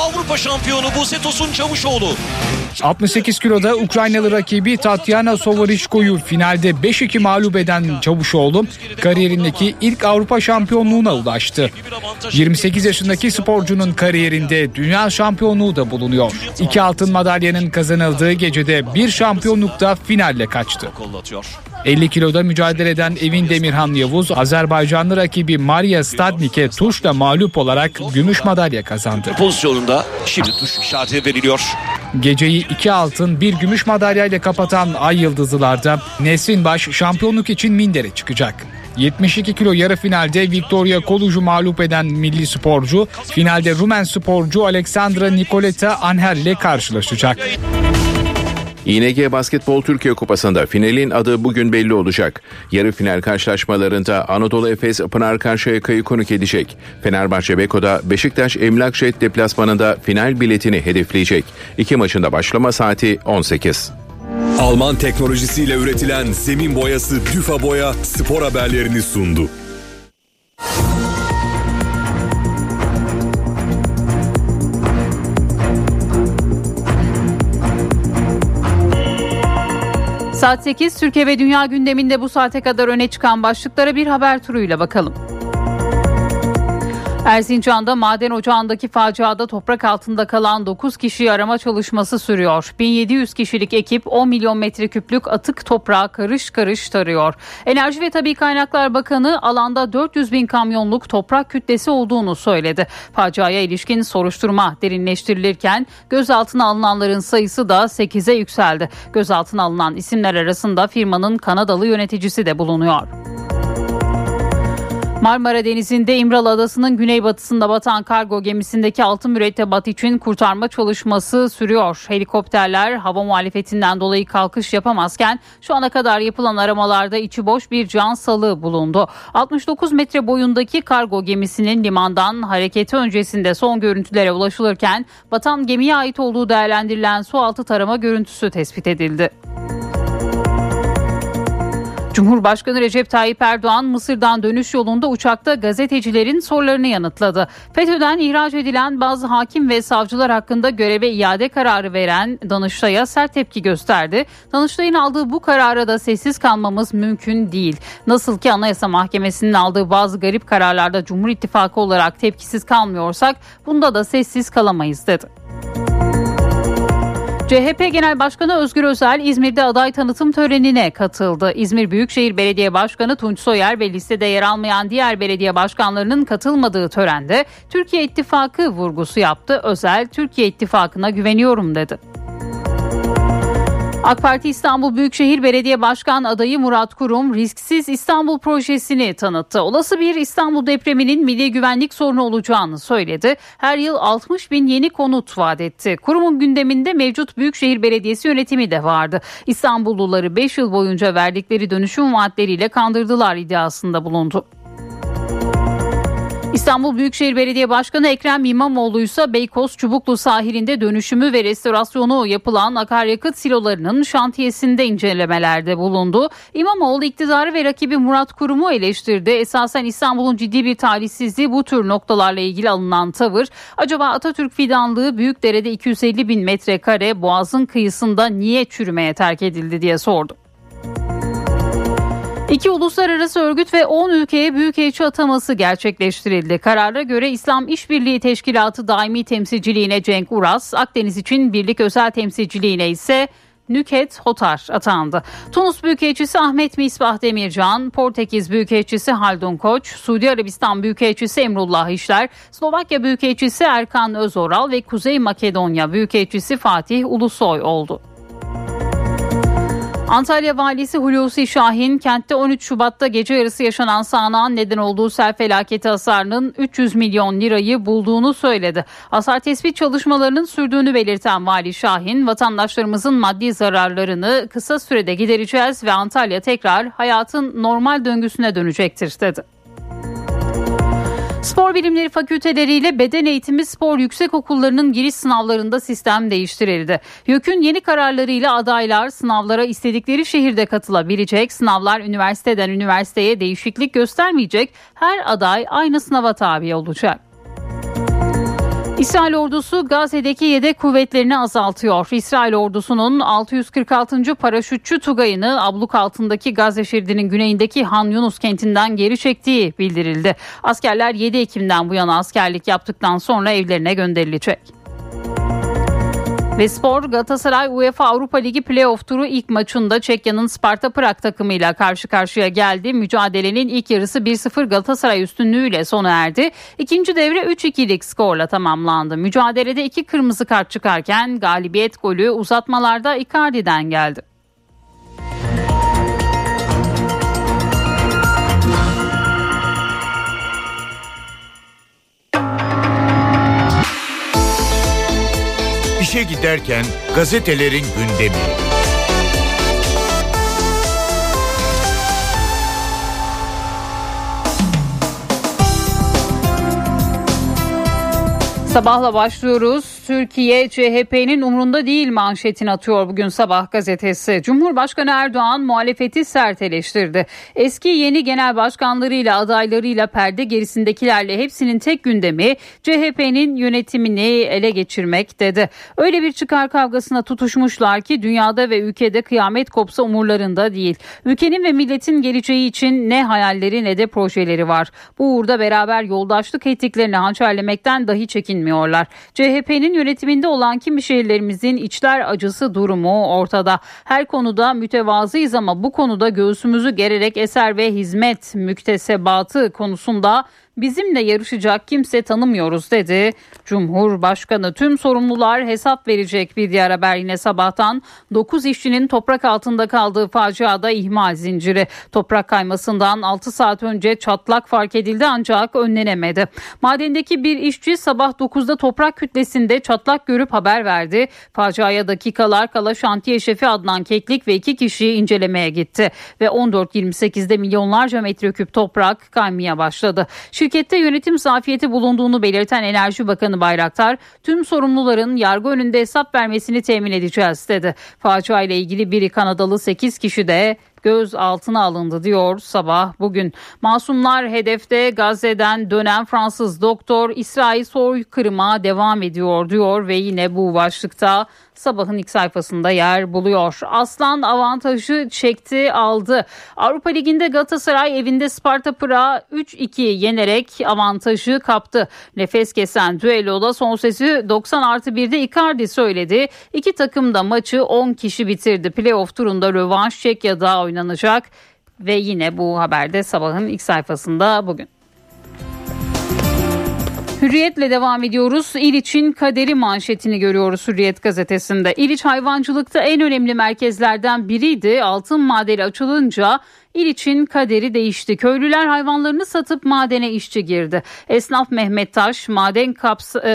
Avrupa şampiyonu Buse Tosun Çavuşoğlu. 68 kiloda Ukraynalı rakibi Tatyana Sovaritchko'yu finalde 5-2 mağlup eden Çavuşoğlu kariyerindeki ilk Avrupa şampiyonluğuna ulaştı. 28 yaşındaki sporcunun kariyerinde dünya şampiyonluğu da bulunuyor. 2 altın madalyanın kazanıldığı gecede bir şampiyonlukta finalle kaçtı. 50 kiloda mücadele eden Evin Demirhan Yavuz, Azerbaycanlı rakibi Maria Stadnik'e tuşla mağlup olarak gümüş madalya kazandı. Pozisyonunda şimdi tuş işareti veriliyor. Geceyi 2 altın, 1 gümüş madalyayla kapatan Ay Yıldızlılar'da Nesrin Baş şampiyonluk için mindere çıkacak. 72 kilo yarı finalde Victoria Kolucu mağlup eden milli sporcu, finalde Rumen sporcu Alexandra Nicoleta Anher ile karşılaşacak. İNG Basketbol Türkiye Kupası'nda finalin adı bugün belli olacak. Yarı final karşılaşmalarında Anadolu Efes Pınar Karşıyaka'yı konuk edecek. Fenerbahçe Beko'da Beşiktaş Emlakşehir deplasmanında final biletini hedefleyecek. 2 maçın da başlama saati 18. Alman teknolojisiyle üretilen zemin boyası Düfa Boya spor haberlerini sundu. Saat 8, Türkiye ve Dünya gündeminde bu saate kadar öne çıkan başlıklara bir haber turuyla bakalım. Erzincan'da maden ocağındaki faciada toprak altında kalan 9 kişiyi arama çalışması sürüyor. 1700 kişilik ekip 10 milyon metreküplük atık toprağı karış karış tarıyor. Enerji ve Tabii Kaynaklar Bakanı alanda 400 bin kamyonluk toprak kütlesi olduğunu söyledi. Faciaya ilişkin soruşturma derinleştirilirken gözaltına alınanların sayısı da 8'e yükseldi. Gözaltına alınan isimler arasında firmanın Kanadalı yöneticisi de bulunuyor. Marmara Denizi'nde İmralı Adası'nın güneybatısında batan kargo gemisindeki altın mürettebat için kurtarma çalışması sürüyor. Helikopterler hava muhalefetinden dolayı kalkış yapamazken şu ana kadar yapılan aramalarda içi boş bir can salığı bulundu. 69 metre boyundaki kargo gemisinin limandan hareketi öncesinde son görüntülere ulaşılırken batan gemiye ait olduğu değerlendirilen sualtı tarama görüntüsü tespit edildi. Cumhurbaşkanı Recep Tayyip Erdoğan Mısır'dan dönüş yolunda uçakta gazetecilerin sorularını yanıtladı. FETÖ'den ihraç edilen bazı hakim ve savcılar hakkında göreve iade kararı veren Danıştay'a sert tepki gösterdi. Danıştay'ın aldığı bu karara da sessiz kalmamız mümkün değil. Nasıl ki Anayasa Mahkemesi'nin aldığı bazı garip kararlarda Cumhur İttifakı olarak tepkisiz kalmıyorsak bunda da sessiz kalamayız dedi. CHP Genel Başkanı Özgür Özel İzmir'de aday tanıtım törenine katıldı. İzmir Büyükşehir Belediye Başkanı Tunç Soyer ve listede yer almayan diğer belediye başkanlarının katılmadığı törende Türkiye İttifakı vurgusu yaptı. Özel, Türkiye İttifakı'na güveniyorum dedi. AK Parti İstanbul Büyükşehir Belediye Başkan adayı Murat Kurum, risksiz İstanbul projesini tanıttı. Olası bir İstanbul depreminin milli güvenlik sorunu olacağını söyledi. Her yıl 60 bin yeni konut vaat etti. Kurum'un gündeminde mevcut Büyükşehir Belediyesi yönetimi de vardı. İstanbulluları 5 yıl boyunca verdikleri dönüşüm vaatleriyle kandırdılar iddiasında bulundu. İstanbul Büyükşehir Belediye Başkanı Ekrem İmamoğlu ise Beykoz Çubuklu sahilinde dönüşümü ve restorasyonu yapılan akaryakıt silolarının şantiyesinde incelemelerde bulundu. İmamoğlu iktidarı ve rakibi Murat Kurum'u eleştirdi. Esasen İstanbul'un ciddi bir talihsizliği bu tür noktalarla ilgili alınan tavır. Acaba Atatürk fidanlığı Büyükdere'de 250 bin metrekare Boğaz'ın kıyısında niye çürümeye terk edildi diye sordu. 2 uluslararası örgüt ve 10 ülkeye büyükelçi ataması gerçekleştirildi. Karara göre İslam İşbirliği Teşkilatı daimi temsilciliğine Cenk Uras, Akdeniz için birlik özel temsilciliğine ise Nükhet Hotar atandı. Tunus Büyükelçisi Ahmet Misbah Demircan, Portekiz Büyükelçisi Haldun Koç, Suudi Arabistan Büyükelçisi Emrullah İşler, Slovakya Büyükelçisi Erkan Özoral ve Kuzey Makedonya Büyükelçisi Fatih Ulusoy oldu. Antalya Valisi Hulusi Şahin, kentte 13 Şubat'ta gece yarısı yaşanan sağanağın neden olduğu sel felaketi hasarının 300 milyon lirayı bulduğunu söyledi. Hasar tespit çalışmalarının sürdüğünü belirten Vali Şahin, vatandaşlarımızın maddi zararlarını kısa sürede gidereceğiz ve Antalya tekrar hayatın normal döngüsüne dönecektir dedi. Spor bilimleri fakülteleriyle beden eğitimi spor yüksekokullarının giriş sınavlarında sistem değiştirildi. YÖK'ün yeni kararlarıyla adaylar sınavlara istedikleri şehirde katılabilecek. Sınavlar üniversiteden üniversiteye değişiklik göstermeyecek. Her aday aynı sınava tabi olacak. İsrail ordusu Gazze'deki yedek kuvvetlerini azaltıyor. İsrail ordusunun 646. paraşütçü Tugay'ını abluk altındaki Gazze şeridinin güneyindeki Han Yunus kentinden geri çektiği bildirildi. Askerler 7 Ekim'den bu yana askerlik yaptıktan sonra evlerine gönderilecek. Ve spor, Galatasaray UEFA Avrupa Ligi playoff turu ilk maçında Çekya'nın Sparta Prag takımıyla karşı karşıya geldi. Mücadelenin ilk yarısı 1-0 Galatasaray üstünlüğüyle sona erdi. İkinci devre 3-2'lik skorla tamamlandı. Mücadelede 2 kırmızı kart çıkarken galibiyet golü uzatmalarda Icardi'den geldi. İşe giderken gazetelerin gündemi. Sabahla başlıyoruz. Türkiye CHP'nin umrunda değil manşetini atıyor bugün Sabah gazetesi. Cumhurbaşkanı Erdoğan muhalefeti sert eleştirdi. Eski yeni genel başkanlarıyla adaylarıyla perde gerisindekilerle hepsinin tek gündemi CHP'nin yönetimini ele geçirmek dedi. Öyle bir çıkar kavgasına tutuşmuşlar ki dünyada ve ülkede kıyamet kopsa umurlarında değil. Ülkenin ve milletin geleceği için ne hayalleri ne de projeleri var. Bu uğurda beraber yoldaşlık ettiklerini hançerlemekten dahi çekinmiyorlar. CHP'nin yönetiminde olan kimi şehirlerimizin içler acısı durumu ortada. Her konuda mütevazıyız ama bu konuda göğsümüzü gererek eser ve hizmet müktesebatı konusunda bizimle yarışacak kimse tanımıyoruz dedi. Cumhurbaşkanı tüm sorumlular hesap verecek. Bir diğer haber yine Sabah'tan. 9 işçinin toprak altında kaldığı faciada ihmal zinciri. Toprak kaymasından 6 saat önce çatlak fark edildi ancak önlenemedi. Madendeki bir işçi sabah 9'da toprak kütlesinde çatlak görüp haber verdi. Faciaya dakikalar kala şantiye şefi Adnan Keklik ve 2 kişi incelemeye gitti. Ve 14.28'de milyonlarca metreküp toprak kaymaya başladı. Şirkette yönetim zafiyeti bulunduğunu belirten Enerji Bakanı Bayraktar, tüm sorumluların yargı önünde hesap vermesini temin edeceğiz dedi. Facia ile ilgili biri Kanadalı 8 kişi de gözaltına alındı diyor Sabah bugün. Masumlar hedefte, Gazze'den dönen Fransız doktor, İsrail soykırıma devam ediyor diyor ve yine bu başlıkta Sabah'ın ilk sayfasında yer buluyor. Aslan avantajı çekti aldı. Avrupa Ligi'nde Galatasaray evinde Sparta Prag'ı 3-2 yenerek avantajı kaptı. Nefes kesen düelloda son sesi 90+1'de Icardi söyledi. İki takım da maçı 10 kişi bitirdi. Playoff turunda rövanş Çekya'da oynanacak ve yine bu haberde Sabah'ın ilk sayfasında bugün. Hürriyetle devam ediyoruz. İliç'in kaderi manşetini görüyoruz Hürriyet gazetesinde. İliç hayvancılıkta en önemli merkezlerden biriydi. Altın madeni açılınca İliç'in kaderi değişti. Köylüler hayvanlarını satıp madene işçi girdi. Esnaf Mehmet Taş, maden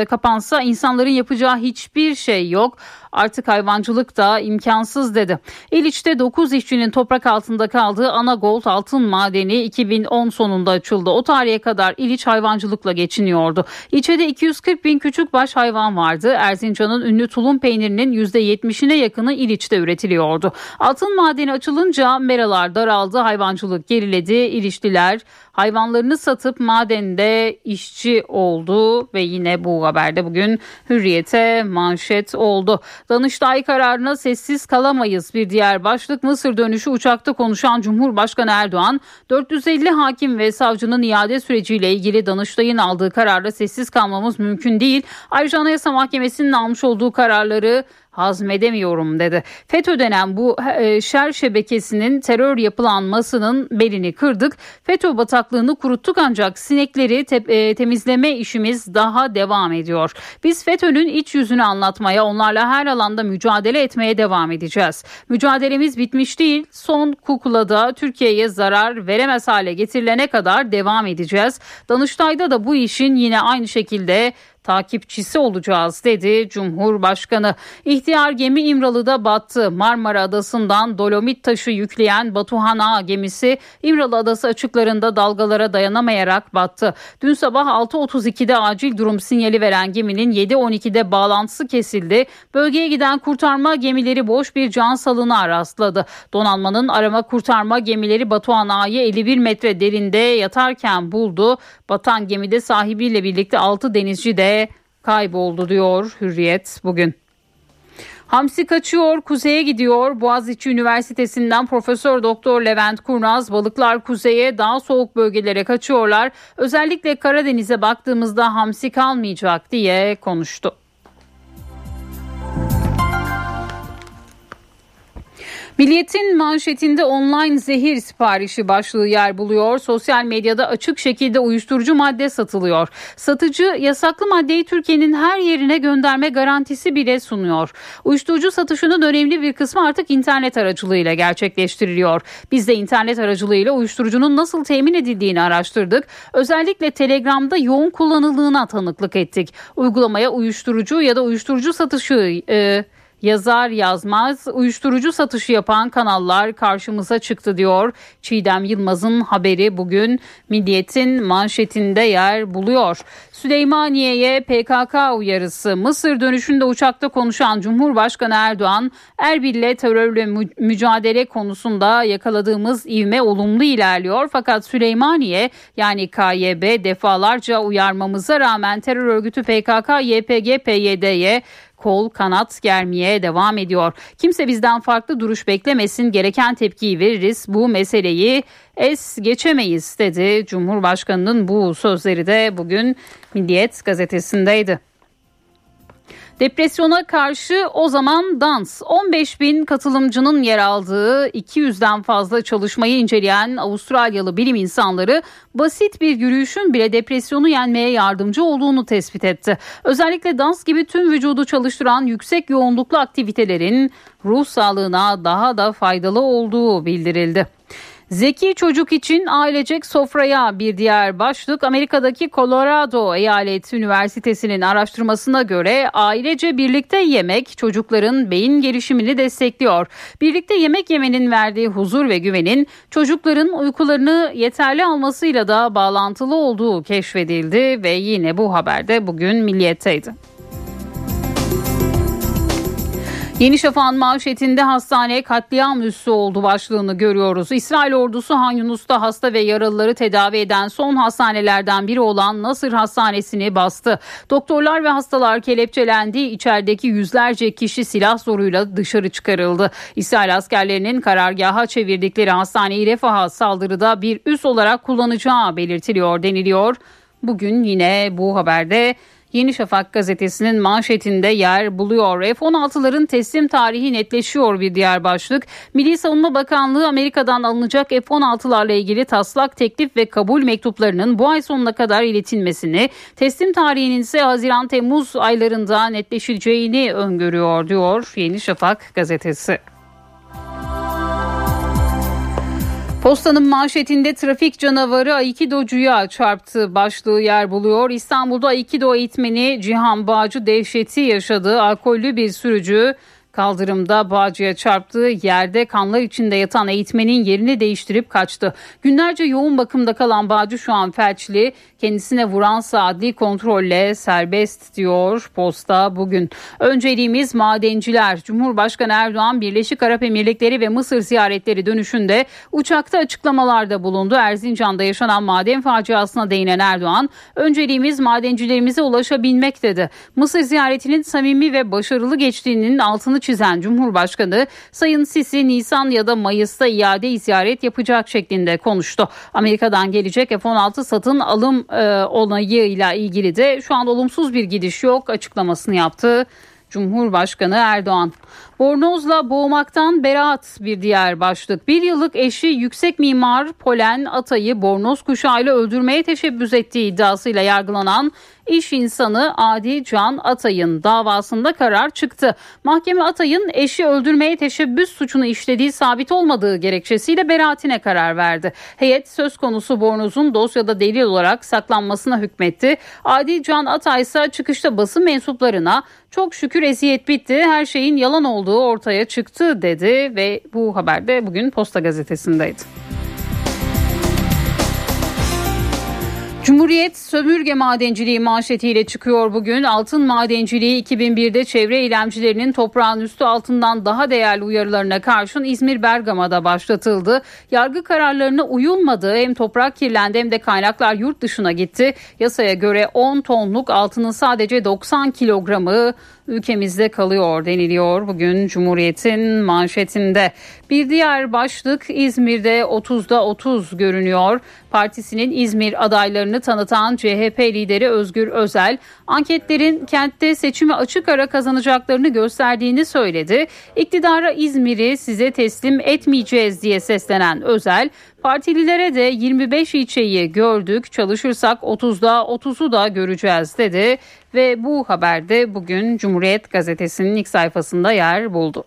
kapansa insanların yapacağı hiçbir şey yok. Artık hayvancılık da imkansız dedi. İliç'te 9 işçinin toprak altında kaldığı Anagold altın madeni 2010 sonunda açıldı. O tarihe kadar İliç hayvancılıkla geçiniyordu. İlçede 240.000 küçükbaş hayvan vardı. Erzincan'ın ünlü tulum peynirinin %70'ine yakını İliç'te üretiliyordu. Altın madeni açılınca meralar daraldı. Hayvancılık geriledi. İliçliler hayvanlarını satıp madende işçi oldu ve yine bu haberde bugün Hürriyet'e manşet oldu. Danıştay kararına sessiz kalamayız. Bir diğer başlık Mısır dönüşü uçakta konuşan Cumhurbaşkanı Erdoğan, 450 hakim ve savcının iade süreciyle ilgili Danıştay'ın aldığı kararla sessiz kalmamız mümkün değil. Ayrıca Anayasa Mahkemesi'nin almış olduğu kararları hazmedemiyorum dedi. FETÖ denen bu şer şebekesinin terör yapılanmasının belini kırdık. FETÖ bataklığını kuruttuk ancak sinekleri temizleme işimiz daha devam ediyor. Biz FETÖ'nün iç yüzünü anlatmaya, onlarla her alanda mücadele etmeye devam edeceğiz. Mücadelemiz bitmiş değil. Son kukulada Türkiye'ye zarar veremez hale getirilene kadar devam edeceğiz. Danıştay'da da bu işin yine aynı şekilde takipçisi olacağız dedi Cumhurbaşkanı. İhtiyar gemi İmralı'da battı. Marmara Adası'ndan dolomit taşı yükleyen Batuhan Ağa gemisi İmralı Adası açıklarında dalgalara dayanamayarak battı. Dün sabah 6.32'de acil durum sinyali veren geminin 7.12'de bağlantısı kesildi. Bölgeye giden kurtarma gemileri boş bir can salına rastladı. Donanmanın arama kurtarma gemileri Batuhan Ağa'yı 51 metre derinde yatarken buldu. Batan gemide sahibiyle birlikte 6 denizci de kayboldu diyor Hürriyet bugün. Hamsi kaçıyor, kuzeye gidiyor. Boğaziçi Üniversitesi'nden Profesör Doktor Levent Kurnaz, balıklar kuzeye, daha soğuk bölgelere kaçıyorlar. Özellikle Karadeniz'e baktığımızda hamsi kalmayacak diye konuştu. Milliyet'in manşetinde online zehir siparişi başlığı yer buluyor. Sosyal medyada açık şekilde uyuşturucu madde satılıyor. Satıcı yasaklı maddeyi Türkiye'nin her yerine gönderme garantisi bile sunuyor. Uyuşturucu satışının önemli bir kısmı artık internet aracılığıyla gerçekleştiriliyor. Biz de internet aracılığıyla uyuşturucunun nasıl temin edildiğini araştırdık. Özellikle Telegram'da yoğun kullanıldığına tanıklık ettik. Uygulamaya uyuşturucu ya da uyuşturucu satışı yazar yazmaz uyuşturucu satışı yapan kanallar karşımıza çıktı diyor. Çiğdem Yılmaz'ın haberi bugün Milliyet'in manşetinde yer buluyor. Süleymaniye'ye PKK uyarısı. Mısır dönüşünde uçakta konuşan Cumhurbaşkanı Erdoğan, Erbil'le terörle mücadele konusunda yakaladığımız ivme olumlu ilerliyor. Fakat Süleymaniye yani KYB defalarca uyarmamıza rağmen terör örgütü PKK, YPG, PYD'ye kol kanat germeye devam ediyor. Kimse bizden farklı duruş beklemesin, gereken tepkiyi veririz, bu meseleyi es geçemeyiz dedi. Cumhurbaşkanının bu sözleri de bugün Milliyet gazetesindeydi. Depresyona karşı o zaman dans. 15.000 katılımcının yer aldığı 200'den fazla çalışmayı inceleyen Avustralyalı bilim insanları basit bir yürüyüşün bile depresyonu yenmeye yardımcı olduğunu tespit etti. Özellikle dans gibi tüm vücudu çalıştıran yüksek yoğunluklu aktivitelerin ruh sağlığına daha da faydalı olduğu bildirildi. Zeki çocuk için ailecek sofraya bir diğer başlık. Amerika'daki Colorado Eyalet Üniversitesi'nin araştırmasına göre ailece birlikte yemek çocukların beyin gelişimini destekliyor. Birlikte yemek yemenin verdiği huzur ve güvenin çocukların uykularını yeterli almasıyla da bağlantılı olduğu keşfedildi ve yine bu haberde bugün Milliyet'teydi. Yeni Şafak'ın manşetinde hastane katliam üssü oldu başlığını görüyoruz. İsrail ordusu Han Yunus'ta hasta ve yaralıları tedavi eden son hastanelerden biri olan Nasır Hastanesi'ni bastı. Doktorlar ve hastalar kelepçelendi. İçerideki yüzlerce kişi silah zoruyla dışarı çıkarıldı. İsrail askerlerinin karargaha çevirdikleri hastaneyi refaha saldırıda bir üs olarak kullanacağı belirtiliyor deniliyor. Bugün yine bu haberde Yeni Şafak gazetesinin manşetinde yer buluyor. F-16'ların teslim tarihi netleşiyor bir diğer başlık. Milli Savunma Bakanlığı Amerika'dan alınacak F-16'larla ilgili taslak, teklif ve kabul mektuplarının bu ay sonuna kadar iletilmesini, teslim tarihinin ise Haziran-Temmuz aylarında netleşileceğini öngörüyor diyor Yeni Şafak gazetesi. Postanın manşetinde trafik canavarı Aikido'cuya çarptı başlığı yer buluyor. İstanbul'da Aikido eğitmeni Cihan Bağcı dehşeti yaşadı. Alkollü bir sürücü kaldırımda Bağcı'ya çarptığı yerde kanlar içinde yatan eğitmenin yerini değiştirip kaçtı. Günlerce yoğun bakımda kalan Bağcı şu an felçli. Kendisine vuransa adli kontrolle serbest diyor Posta bugün. Önceliğimiz madenciler. Cumhurbaşkanı Erdoğan Birleşik Arap Emirlikleri ve Mısır ziyaretleri dönüşünde uçakta açıklamalarda bulundu. Erzincan'da yaşanan maden faciasına değinen Erdoğan, önceliğimiz madencilerimize ulaşabilmek dedi. Mısır ziyaretinin samimi ve başarılı geçtiğinin altını çizen Cumhurbaşkanı, Sayın Sisi Nisan ya da Mayıs'ta iadeyi ziyaret yapacak şeklinde konuştu. Amerika'dan gelecek F-16 satın alım onayıyla ilgili de şu an olumsuz bir gidiş yok açıklamasını yaptı Cumhurbaşkanı Erdoğan. Bornozla boğmaktan beraat bir diğer başlık. Bir yıllık eşi yüksek mimar Polen Atay'ı bornoz kuşağıyla öldürmeye teşebbüs ettiği iddiasıyla yargılanan iş insanı Adi Can Atay'ın davasında karar çıktı. Mahkeme Atay'ın eşi öldürmeye teşebbüs suçunu işlediği sabit olmadığı gerekçesiyle beraatine karar verdi. Heyet söz konusu bornozun dosyada delil olarak saklanmasına hükmetti. Adi Can Atay ise çıkışta basın mensuplarına "Çok şükür eziyet bitti, her şeyin yalan olduğu ortaya çıktı" dedi ve bu haber de bugün Posta Gazetesi'ndeydi. Cumhuriyet sömürge madenciliği manşetiyle çıkıyor bugün. Altın madenciliği 2001'de çevre eylemcilerinin toprağın üstü altından daha değerli uyarılarına karşın İzmir Bergama'da başlatıldı. Yargı kararlarına uyulmadı, hem toprak kirlendi hem de kaynaklar yurt dışına gitti. Yasaya göre 10 tonluk altının sadece 90 kilogramı ülkemizde kalıyor deniliyor bugün Cumhuriyet'in manşetinde. Bir diğer başlık İzmir'de 30'da 30 görünüyor. Partisinin İzmir adaylarını tanıtan CHP lideri Özgür Özel, anketlerin kentte seçimi açık ara kazanacaklarını gösterdiğini söyledi. İktidara "İzmir'i size teslim etmeyeceğiz" diye seslenen Özel, "Partililere de 25 ilçeyi gördük, çalışırsak 30'da 30'u da göreceğiz" dedi ve bu haber de bugün Cumhuriyet Gazetesi'nin ilk sayfasında yer buldu.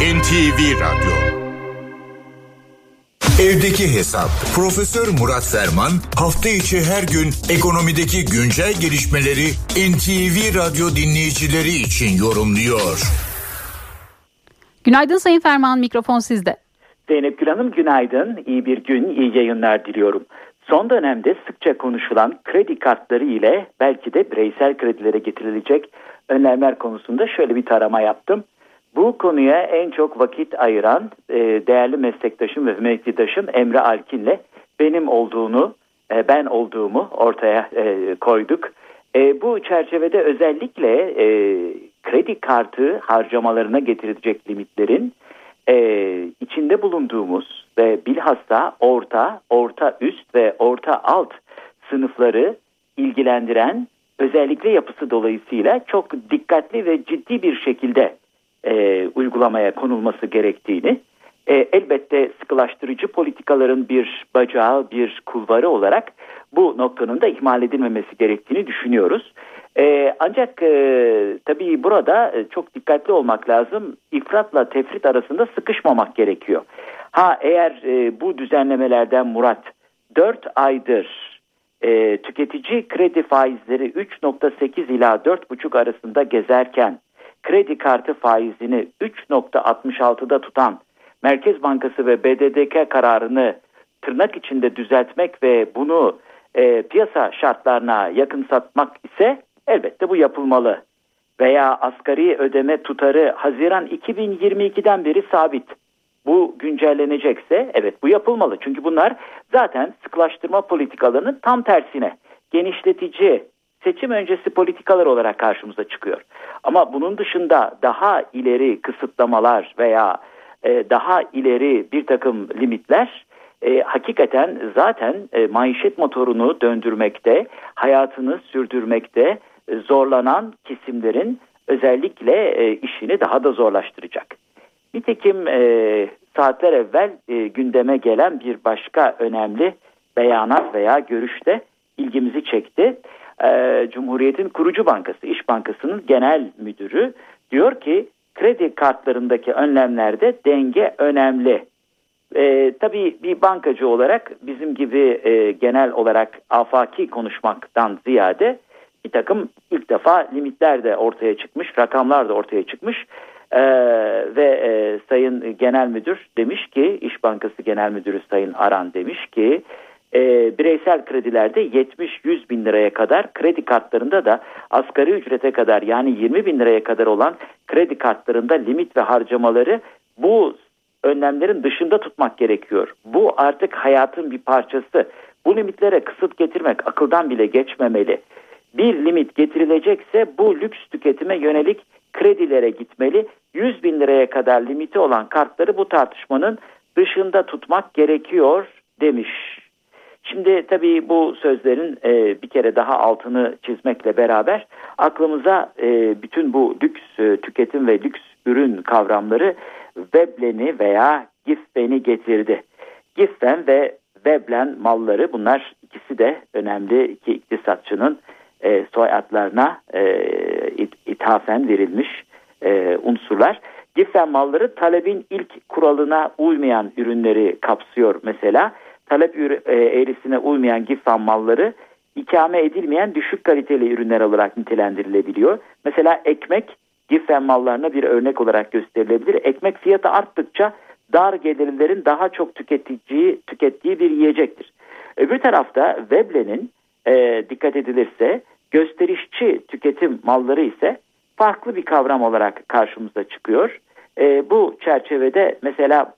NTV Radyo Evdeki Hesap. Profesör Murat Ferman hafta içi her gün ekonomideki güncel gelişmeleri NTV Radyo dinleyicileri için yorumluyor. Günaydın Sayın Ferman, mikrofon sizde. Zeynep Gül Hanım günaydın, iyi bir gün, iyi yayınlar diliyorum. Son dönemde sıkça konuşulan kredi kartları ile belki de bireysel kredilere getirilecek önlemler konusunda şöyle bir tarama yaptım. Bu konuya en çok vakit ayıran değerli meslektaşım ve mevkidaşım Emre Alkin'le ben olduğumu ortaya koyduk. Bu çerçevede özellikle kredi kartı harcamalarına getirilecek limitlerin içinde bulunduğumuz ve bilhassa orta üst ve orta alt sınıfları ilgilendiren özellikle yapısı dolayısıyla çok dikkatli ve ciddi bir şekilde uygulamaya konulması gerektiğini, elbette sıkılaştırıcı politikaların bir bacağı, bir kulvarı olarak bu noktanın da ihmal edilmemesi gerektiğini düşünüyoruz. Ancak tabii burada çok dikkatli olmak lazım. İfratla tefrit arasında sıkışmamak gerekiyor. Eğer bu düzenlemelerden murat 4 aydır tüketici kredi faizleri 3.8 ila 4.5 arasında gezerken kredi kartı faizini 3.66'da tutan Merkez Bankası ve BDDK kararını tırnak içinde düzeltmek ve bunu piyasa şartlarına yakınsatmak ise elbette bu yapılmalı. Veya asgari ödeme tutarı Haziran 2022'den beri sabit. Bu güncellenecekse evet bu yapılmalı. Çünkü bunlar zaten sıklaştırma politikalarının tam tersine genişletici seçim öncesi politikalar olarak karşımıza çıkıyor. Ama bunun dışında daha ileri kısıtlamalar veya daha ileri bir takım limitler hakikaten zaten maişet motorunu döndürmekte, hayatını sürdürmekte zorlanan kesimlerin özellikle işini daha da zorlaştıracak. Nitekim saatler evvel gündeme gelen bir başka önemli beyanat veya görüş de ilgimizi çekti. Cumhuriyet'in kurucu bankası, İş Bankası'nın genel müdürü diyor ki kredi kartlarındaki önlemlerde denge önemli. Tabii bir bankacı olarak bizim gibi genel olarak afaki konuşmaktan ziyade bir takım ilk defa limitler de ortaya çıkmış, rakamlar da ortaya çıkmış ve Sayın Genel Müdür demiş ki, İş Bankası Genel Müdürü Sayın Aran demiş ki bireysel kredilerde 70-100 bin liraya kadar, kredi kartlarında da asgari ücrete kadar yani 20 bin liraya kadar olan kredi kartlarında limit ve harcamaları bu önlemlerin dışında tutmak gerekiyor. Bu artık hayatın bir parçası. Bu limitlere kısıt getirmek akıldan bile geçmemeli. Bir limit getirilecekse bu lüks tüketime yönelik kredilere gitmeli. 100 bin liraya kadar limiti olan kartları bu tartışmanın dışında tutmak gerekiyor demiş. Şimdi tabii bu sözlerin bir kere daha altını çizmekle beraber aklımıza bütün bu lüks tüketim ve lüks ürün kavramları Veblen'i veya Gifben'i getirdi. Gifben ve Veblen malları, bunlar ikisi de önemli iki iktisatçının soyadlarına ithafen verilmiş unsurlar. Giffen malları talebin ilk kuralına uymayan ürünleri kapsıyor mesela. Talep eğrisine uymayan Giffen malları ikame edilmeyen düşük kaliteli ürünler olarak nitelendirilebiliyor. Mesela ekmek Giffen mallarına bir örnek olarak gösterilebilir. Ekmek fiyatı arttıkça dar gelirlilerin daha çok tükettiği bir yiyecektir. Öbür tarafta Veblen'in dikkat edilirse gösterişçi tüketim malları ise farklı bir kavram olarak karşımıza çıkıyor. Bu çerçevede mesela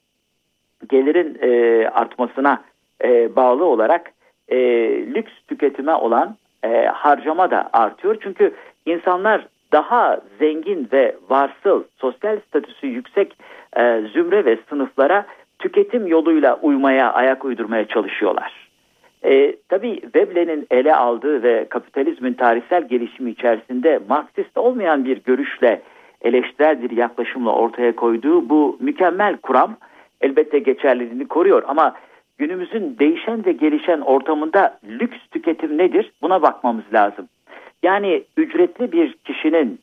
gelirin artmasına bağlı olarak lüks tüketime olan harcama da artıyor. Çünkü insanlar daha zengin ve varsıl, sosyal statüsü yüksek zümre ve sınıflara tüketim yoluyla uymaya, ayak uydurmaya çalışıyorlar. Tabii Veblen'in ele aldığı ve kapitalizmin tarihsel gelişimi içerisinde Marksist olmayan bir görüşle, eleştirel bir yaklaşımla ortaya koyduğu bu mükemmel kuram elbette geçerliliğini koruyor. Ama günümüzün değişen ve gelişen ortamında lüks tüketim nedir? Buna bakmamız lazım. Yani ücretli bir kişinin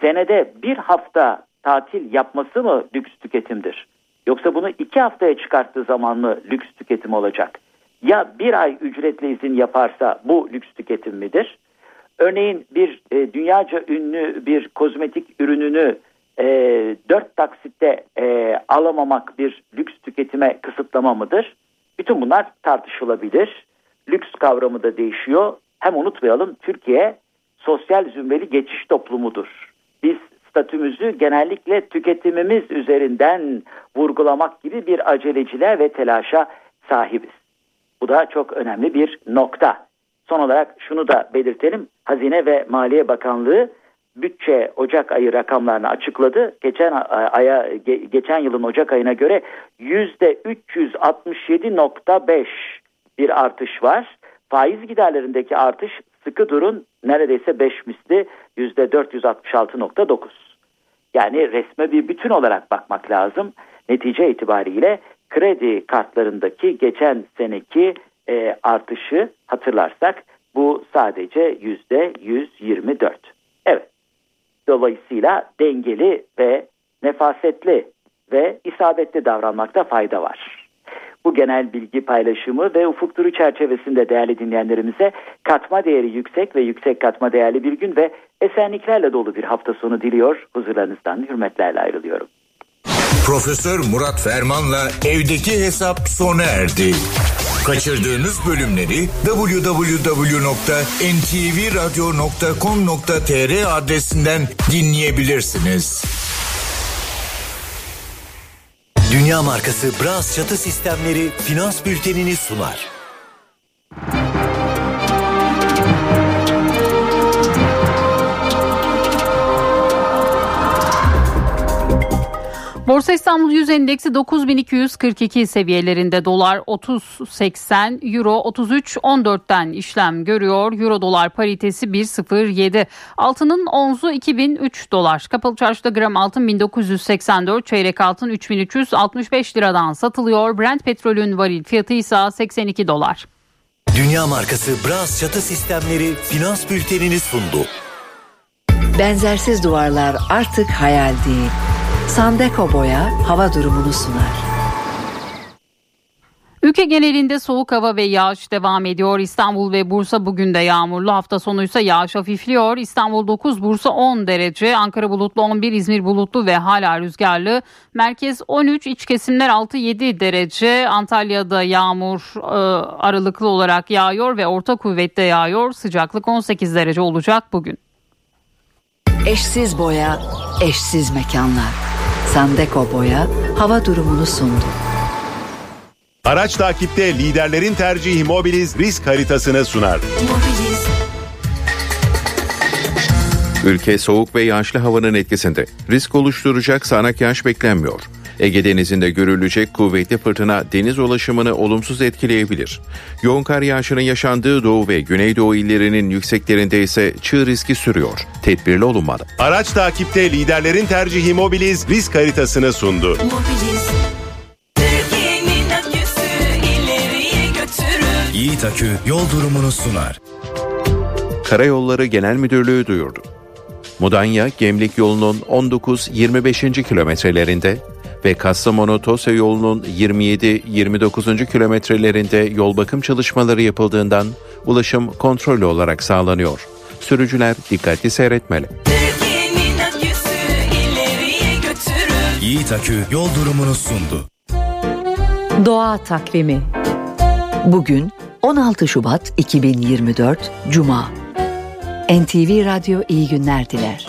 senede bir hafta tatil yapması mı lüks tüketimdir? Yoksa bunu 2 haftaya çıkarttığı zaman mı lüks tüketim olacak? Ya bir ay ücretli izin yaparsa bu lüks tüketim midir? Örneğin bir dünyaca ünlü bir kozmetik ürününü 4 taksitte alamamak bir lüks tüketime kısıtlama mıdır? Bütün bunlar tartışılabilir. Lüks kavramı da değişiyor. Hem unutmayalım, Türkiye sosyal zümreli geçiş toplumudur. Biz statümüzü genellikle tüketimimiz üzerinden vurgulamak gibi bir aceleciliğe ve telaşa sahibiz. Bu da çok önemli bir nokta. Son olarak şunu da belirtelim. Hazine ve Maliye Bakanlığı bütçe Ocak ayı rakamlarını açıkladı. Geçen yılın Ocak ayına göre %367.5 bir artış var. Faiz giderlerindeki artış sıkı durun neredeyse 5 misli %466.9. Yani resme bir bütün olarak bakmak lazım. Netice itibariyle kredi kartlarındaki geçen seneki artışı hatırlarsak bu sadece %124. Evet, dolayısıyla dengeli ve nefasetli ve isabetli davranmakta fayda var. Bu genel bilgi paylaşımı ve Ufuk Turu çerçevesinde değerli dinleyenlerimize katma değeri yüksek ve yüksek katma değerli bir gün ve esenliklerle dolu bir hafta sonu diliyor. Huzurlarınızdan hürmetlerle ayrılıyorum. Profesör Murat Ferman'la Evdeki Hesap sona erdi. Kaçırdığınız bölümleri www.ntvradyo.com.tr adresinden dinleyebilirsiniz. Dünya markası Brass Çatı Sistemleri Finans Bülteni'ni sunar. Borsa İstanbul Yüz Endeksi 9242 seviyelerinde, dolar 30.80, euro 33.14'ten işlem görüyor. Euro dolar paritesi 1.07. Altının onzu 2003 dolar. Kapalı çarşıda gram altın 1984, çeyrek altın 3365 liradan satılıyor. Brent petrolün varil fiyatı ise 82 dolar. Dünya markası Brass Çatı Sistemleri finans bültenini sundu. Benzersiz duvarlar artık hayal değil. Sandeko Boya hava durumunu sunar. Ülke genelinde soğuk hava ve yağış devam ediyor. İstanbul ve Bursa bugün de yağmurlu. Hafta sonu ise yağış hafifliyor. İstanbul 9, Bursa 10 derece. Ankara bulutlu 11, İzmir bulutlu ve hala rüzgarlı. Merkez 13, iç kesimler 6-7 derece. Antalya'da yağmur aralıklı olarak yağıyor ve orta kuvvette yağıyor. Sıcaklık 18 derece olacak bugün. Eşsiz boya, eşsiz mekanlar. Sandeko Boya hava durumunu sundu. Araç takipte liderlerin tercihi Mobiliz risk haritasını sunar. Mobiliz. Ülke soğuk ve yağışlı havanın etkisinde. Risk oluşturacak sağanak yağış beklenmiyor. Ege Denizi'nde görülecek kuvvetli fırtına deniz ulaşımını olumsuz etkileyebilir. Yoğun kar yağışının yaşandığı Doğu ve Güneydoğu illerinin yükseklerinde ise çığ riski sürüyor. Tedbirli olunmalı. Araç takipte liderlerin tercihi Mobiliz risk haritasını sundu. Mobiliz. Yiğit Akü yol durumunu sunar. Karayolları Genel Müdürlüğü duyurdu. Mudanya-Gemlik yolunun 19-25. Kilometrelerinde ve Kastamonu-Tosya yolunun 27-29. Kilometrelerinde yol bakım çalışmaları yapıldığından ulaşım kontrollü olarak sağlanıyor. Sürücüler dikkatli seyretmeli. Yiğit Akü yol durumunu sundu. Doğa takvimi. Bugün 16 Şubat 2024 Cuma. NTV Radyo iyi günler diler.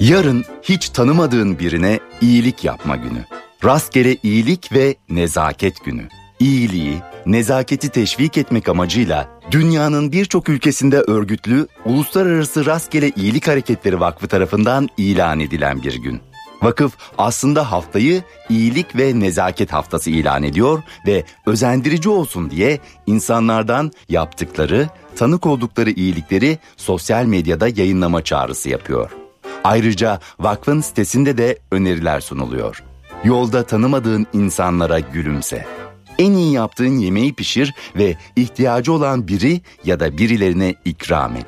Yarın hiç tanımadığın birine iyilik yapma günü. Rastgele iyilik ve nezaket günü. İyiliği, nezaketi teşvik etmek amacıyla dünyanın birçok ülkesinde örgütlü Uluslararası Rastgele İyilik Hareketleri Vakfı tarafından ilan edilen bir gün. Vakıf aslında haftayı iyilik ve nezaket haftası ilan ediyor ve özendirici olsun diye insanlardan yaptıkları, tanık oldukları iyilikleri sosyal medyada yayınlama çağrısı yapıyor. Ayrıca vakfın sitesinde de öneriler sunuluyor. Yolda tanımadığın insanlara gülümse. En iyi yaptığın yemeği pişir ve ihtiyacı olan biri ya da birilerine ikram et.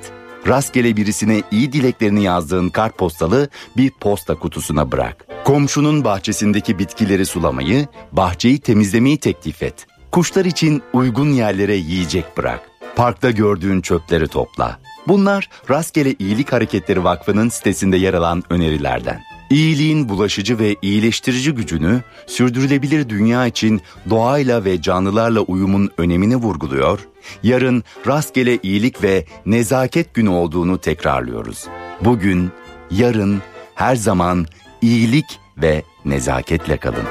Rastgele birisine iyi dileklerini yazdığın kartpostalı bir posta kutusuna bırak. Komşunun bahçesindeki bitkileri sulamayı, bahçeyi temizlemeyi teklif et. Kuşlar için uygun yerlere yiyecek bırak. Parkta gördüğün çöpleri topla. Bunlar Rastgele İyilik Hareketleri Vakfı'nın sitesinde yer alan önerilerden. İyiliğin bulaşıcı ve iyileştirici gücünü sürdürülebilir dünya için doğayla ve canlılarla uyumun önemini vurguluyor, yarın rastgele iyilik ve nezaket günü olduğunu tekrarlıyoruz. Bugün, yarın, her zaman iyilik ve nezaketle kalın.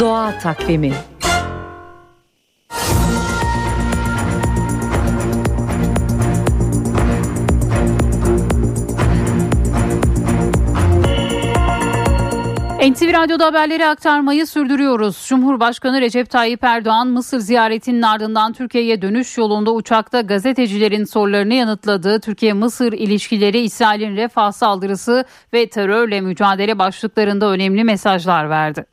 Doğa takvimi. NTV Radyo'da haberleri aktarmayı sürdürüyoruz. Cumhurbaşkanı Recep Tayyip Erdoğan, Mısır ziyaretinin ardından Türkiye'ye dönüş yolunda uçakta gazetecilerin sorularını yanıtladığı Türkiye-Mısır ilişkileri, İsrail'in Refah saldırısı ve terörle mücadele başlıklarında önemli mesajlar verdi.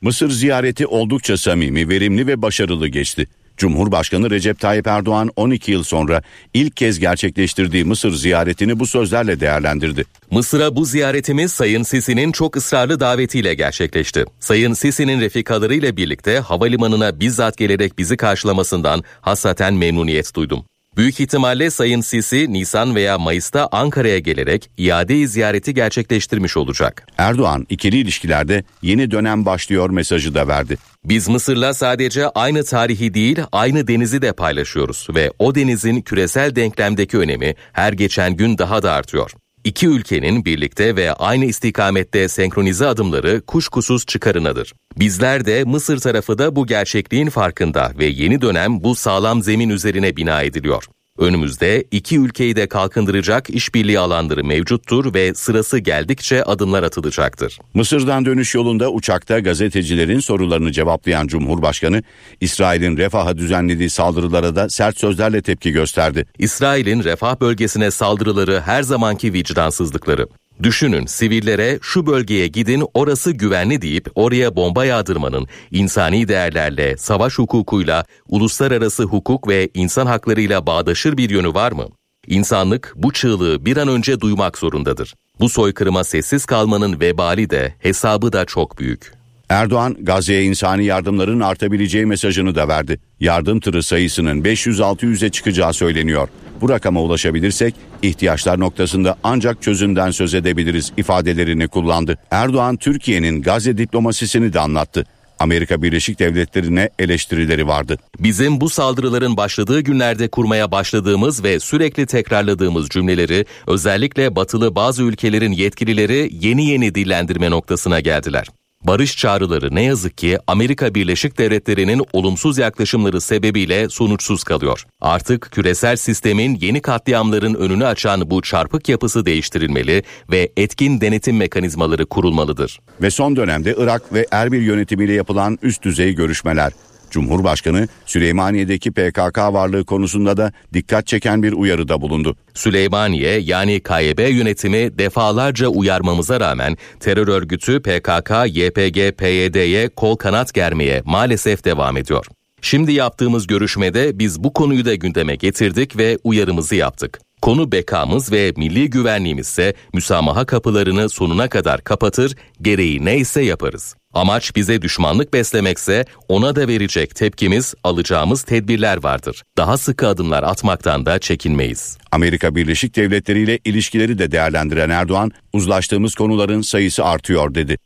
Mısır ziyareti oldukça samimi, verimli ve başarılı geçti. Cumhurbaşkanı Recep Tayyip Erdoğan 12 yıl sonra ilk kez gerçekleştirdiği Mısır ziyaretini bu sözlerle değerlendirdi. Mısır'a bu ziyaretimiz Sayın Sisi'nin çok ısrarlı davetiyle gerçekleşti. Sayın Sisi'nin refikalarıyla birlikte havalimanına bizzat gelerek bizi karşılamasından hassaten memnuniyet duydum. Büyük ihtimalle Sayın Sisi Nisan veya Mayıs'ta Ankara'ya gelerek iade-i ziyareti gerçekleştirmiş olacak. Erdoğan ikili ilişkilerde yeni dönem başlıyor mesajı da verdi. Biz Mısır'la sadece aynı tarihi değil, aynı denizi de paylaşıyoruz ve o denizin küresel denklemdeki önemi her geçen gün daha da artıyor. İki ülkenin birlikte ve aynı istikamette senkronize adımları kuşkusuz çıkarınadır. Bizler de Mısır tarafı da bu gerçekliğin farkında ve yeni dönem bu sağlam zemin üzerine bina ediliyor. Önümüzde iki ülkeyi de kalkındıracak işbirliği alanları mevcuttur ve sırası geldikçe adımlar atılacaktır. Mısır'dan dönüş yolunda uçakta gazetecilerin sorularını cevaplayan Cumhurbaşkanı, İsrail'in Refah'a düzenlediği saldırılara da sert sözlerle tepki gösterdi. İsrail'in Refah bölgesine saldırıları her zamanki vicdansızlıkları. Düşünün, sivillere şu bölgeye gidin orası güvenli deyip oraya bomba yağdırmanın insani değerlerle, savaş hukukuyla, uluslararası hukuk ve insan haklarıyla bağdaşır bir yönü var mı? İnsanlık bu çığlığı bir an önce duymak zorundadır. Bu soykırıma sessiz kalmanın vebali de hesabı da çok büyük. Erdoğan, Gazze'ye insani yardımların artabileceği mesajını da verdi. Yardım tırı sayısının 500-600'e çıkacağı söyleniyor. Bu rakama ulaşabilirsek ihtiyaçlar noktasında ancak çözümden söz edebiliriz ifadelerini kullandı. Erdoğan, Türkiye'nin Gazze diplomasisini de anlattı. Amerika Birleşik Devletleri'ne eleştirileri vardı. Bizim bu saldırıların başladığı günlerde kurmaya başladığımız ve sürekli tekrarladığımız cümleleri özellikle batılı bazı ülkelerin yetkilileri yeni dillendirme noktasına geldiler. Barış çağrıları ne yazık ki Amerika Birleşik Devletleri'nin olumsuz yaklaşımları sebebiyle sonuçsuz kalıyor. Artık küresel sistemin yeni katliamların önünü açan bu çarpık yapısı değiştirilmeli ve etkin denetim mekanizmaları kurulmalıdır. Ve son dönemde Irak ve Erbil yönetimiyle yapılan üst düzey görüşmeler. Cumhurbaşkanı Süleymaniye'deki PKK varlığı konusunda da dikkat çeken bir uyarıda bulundu. Süleymaniye yani KYB yönetimi defalarca uyarmamıza rağmen terör örgütü PKK, YPG, PYD'ye kol kanat germeye maalesef devam ediyor. Şimdi yaptığımız görüşmede biz bu konuyu da gündeme getirdik ve uyarımızı yaptık. Konu bekamız ve milli güvenliğimizse müsamaha kapılarını sonuna kadar kapatır, gereği neyse yaparız. Amaç bize düşmanlık beslemekse ona da verecek tepkimiz, alacağımız tedbirler vardır. Daha sıkı adımlar atmaktan da çekinmeyiz. Amerika Birleşik Devletleri ile ilişkileri de değerlendiren Erdoğan, uzlaştığımız konuların sayısı artıyor dedi.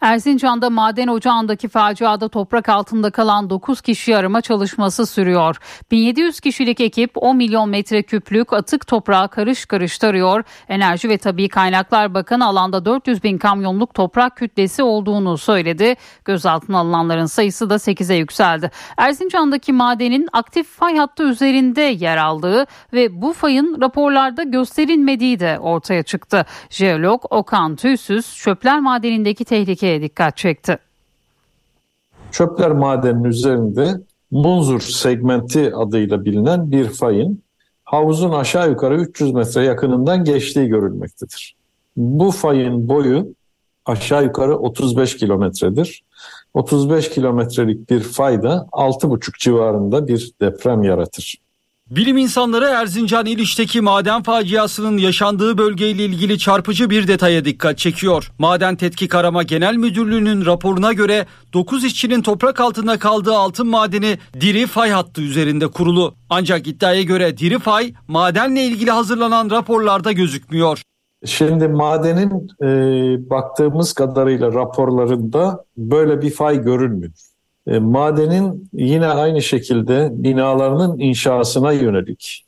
Erzincan'da maden ocağındaki faciada toprak altında kalan 9 kişi arama çalışması sürüyor. 1700 kişilik ekip 10 milyon metreküplük atık toprağı karış karış tarıyor. Enerji ve Tabii Kaynaklar Bakanı alanda 400 bin kamyonluk toprak kütlesi olduğunu söyledi. Gözaltına alınanların sayısı da 8'e yükseldi. Erzincan'daki madenin aktif fay hattı üzerinde yer aldığı ve bu fayın raporlarda gösterilmediği de ortaya çıktı. Jeolog Okan Tüysüz, çöpler madenindeki tehlike dikkat çekti. Çöpler madeninin üzerinde Munzur segmenti adıyla bilinen bir fayın havuzun aşağı yukarı 300 metre yakınından geçtiği görülmektedir. Bu fayın boyu aşağı yukarı 35 kilometredir. 35 kilometrelik bir fayda 6,5 civarında bir deprem yaratır. Bilim insanları Erzincan İliş'teki maden faciasının yaşandığı bölgeyle ilgili çarpıcı bir detaya dikkat çekiyor. Maden Tetkik Arama Genel Müdürlüğü'nün raporuna göre 9 işçinin toprak altında kaldığı altın madeni Diri Fay hattı üzerinde kurulu. Ancak iddiaya göre Diri Fay madenle ilgili hazırlanan raporlarda gözükmüyor. Şimdi madenin baktığımız kadarıyla raporlarında böyle bir fay görünmüyor. Madenin yine aynı şekilde binalarının inşasına yönelik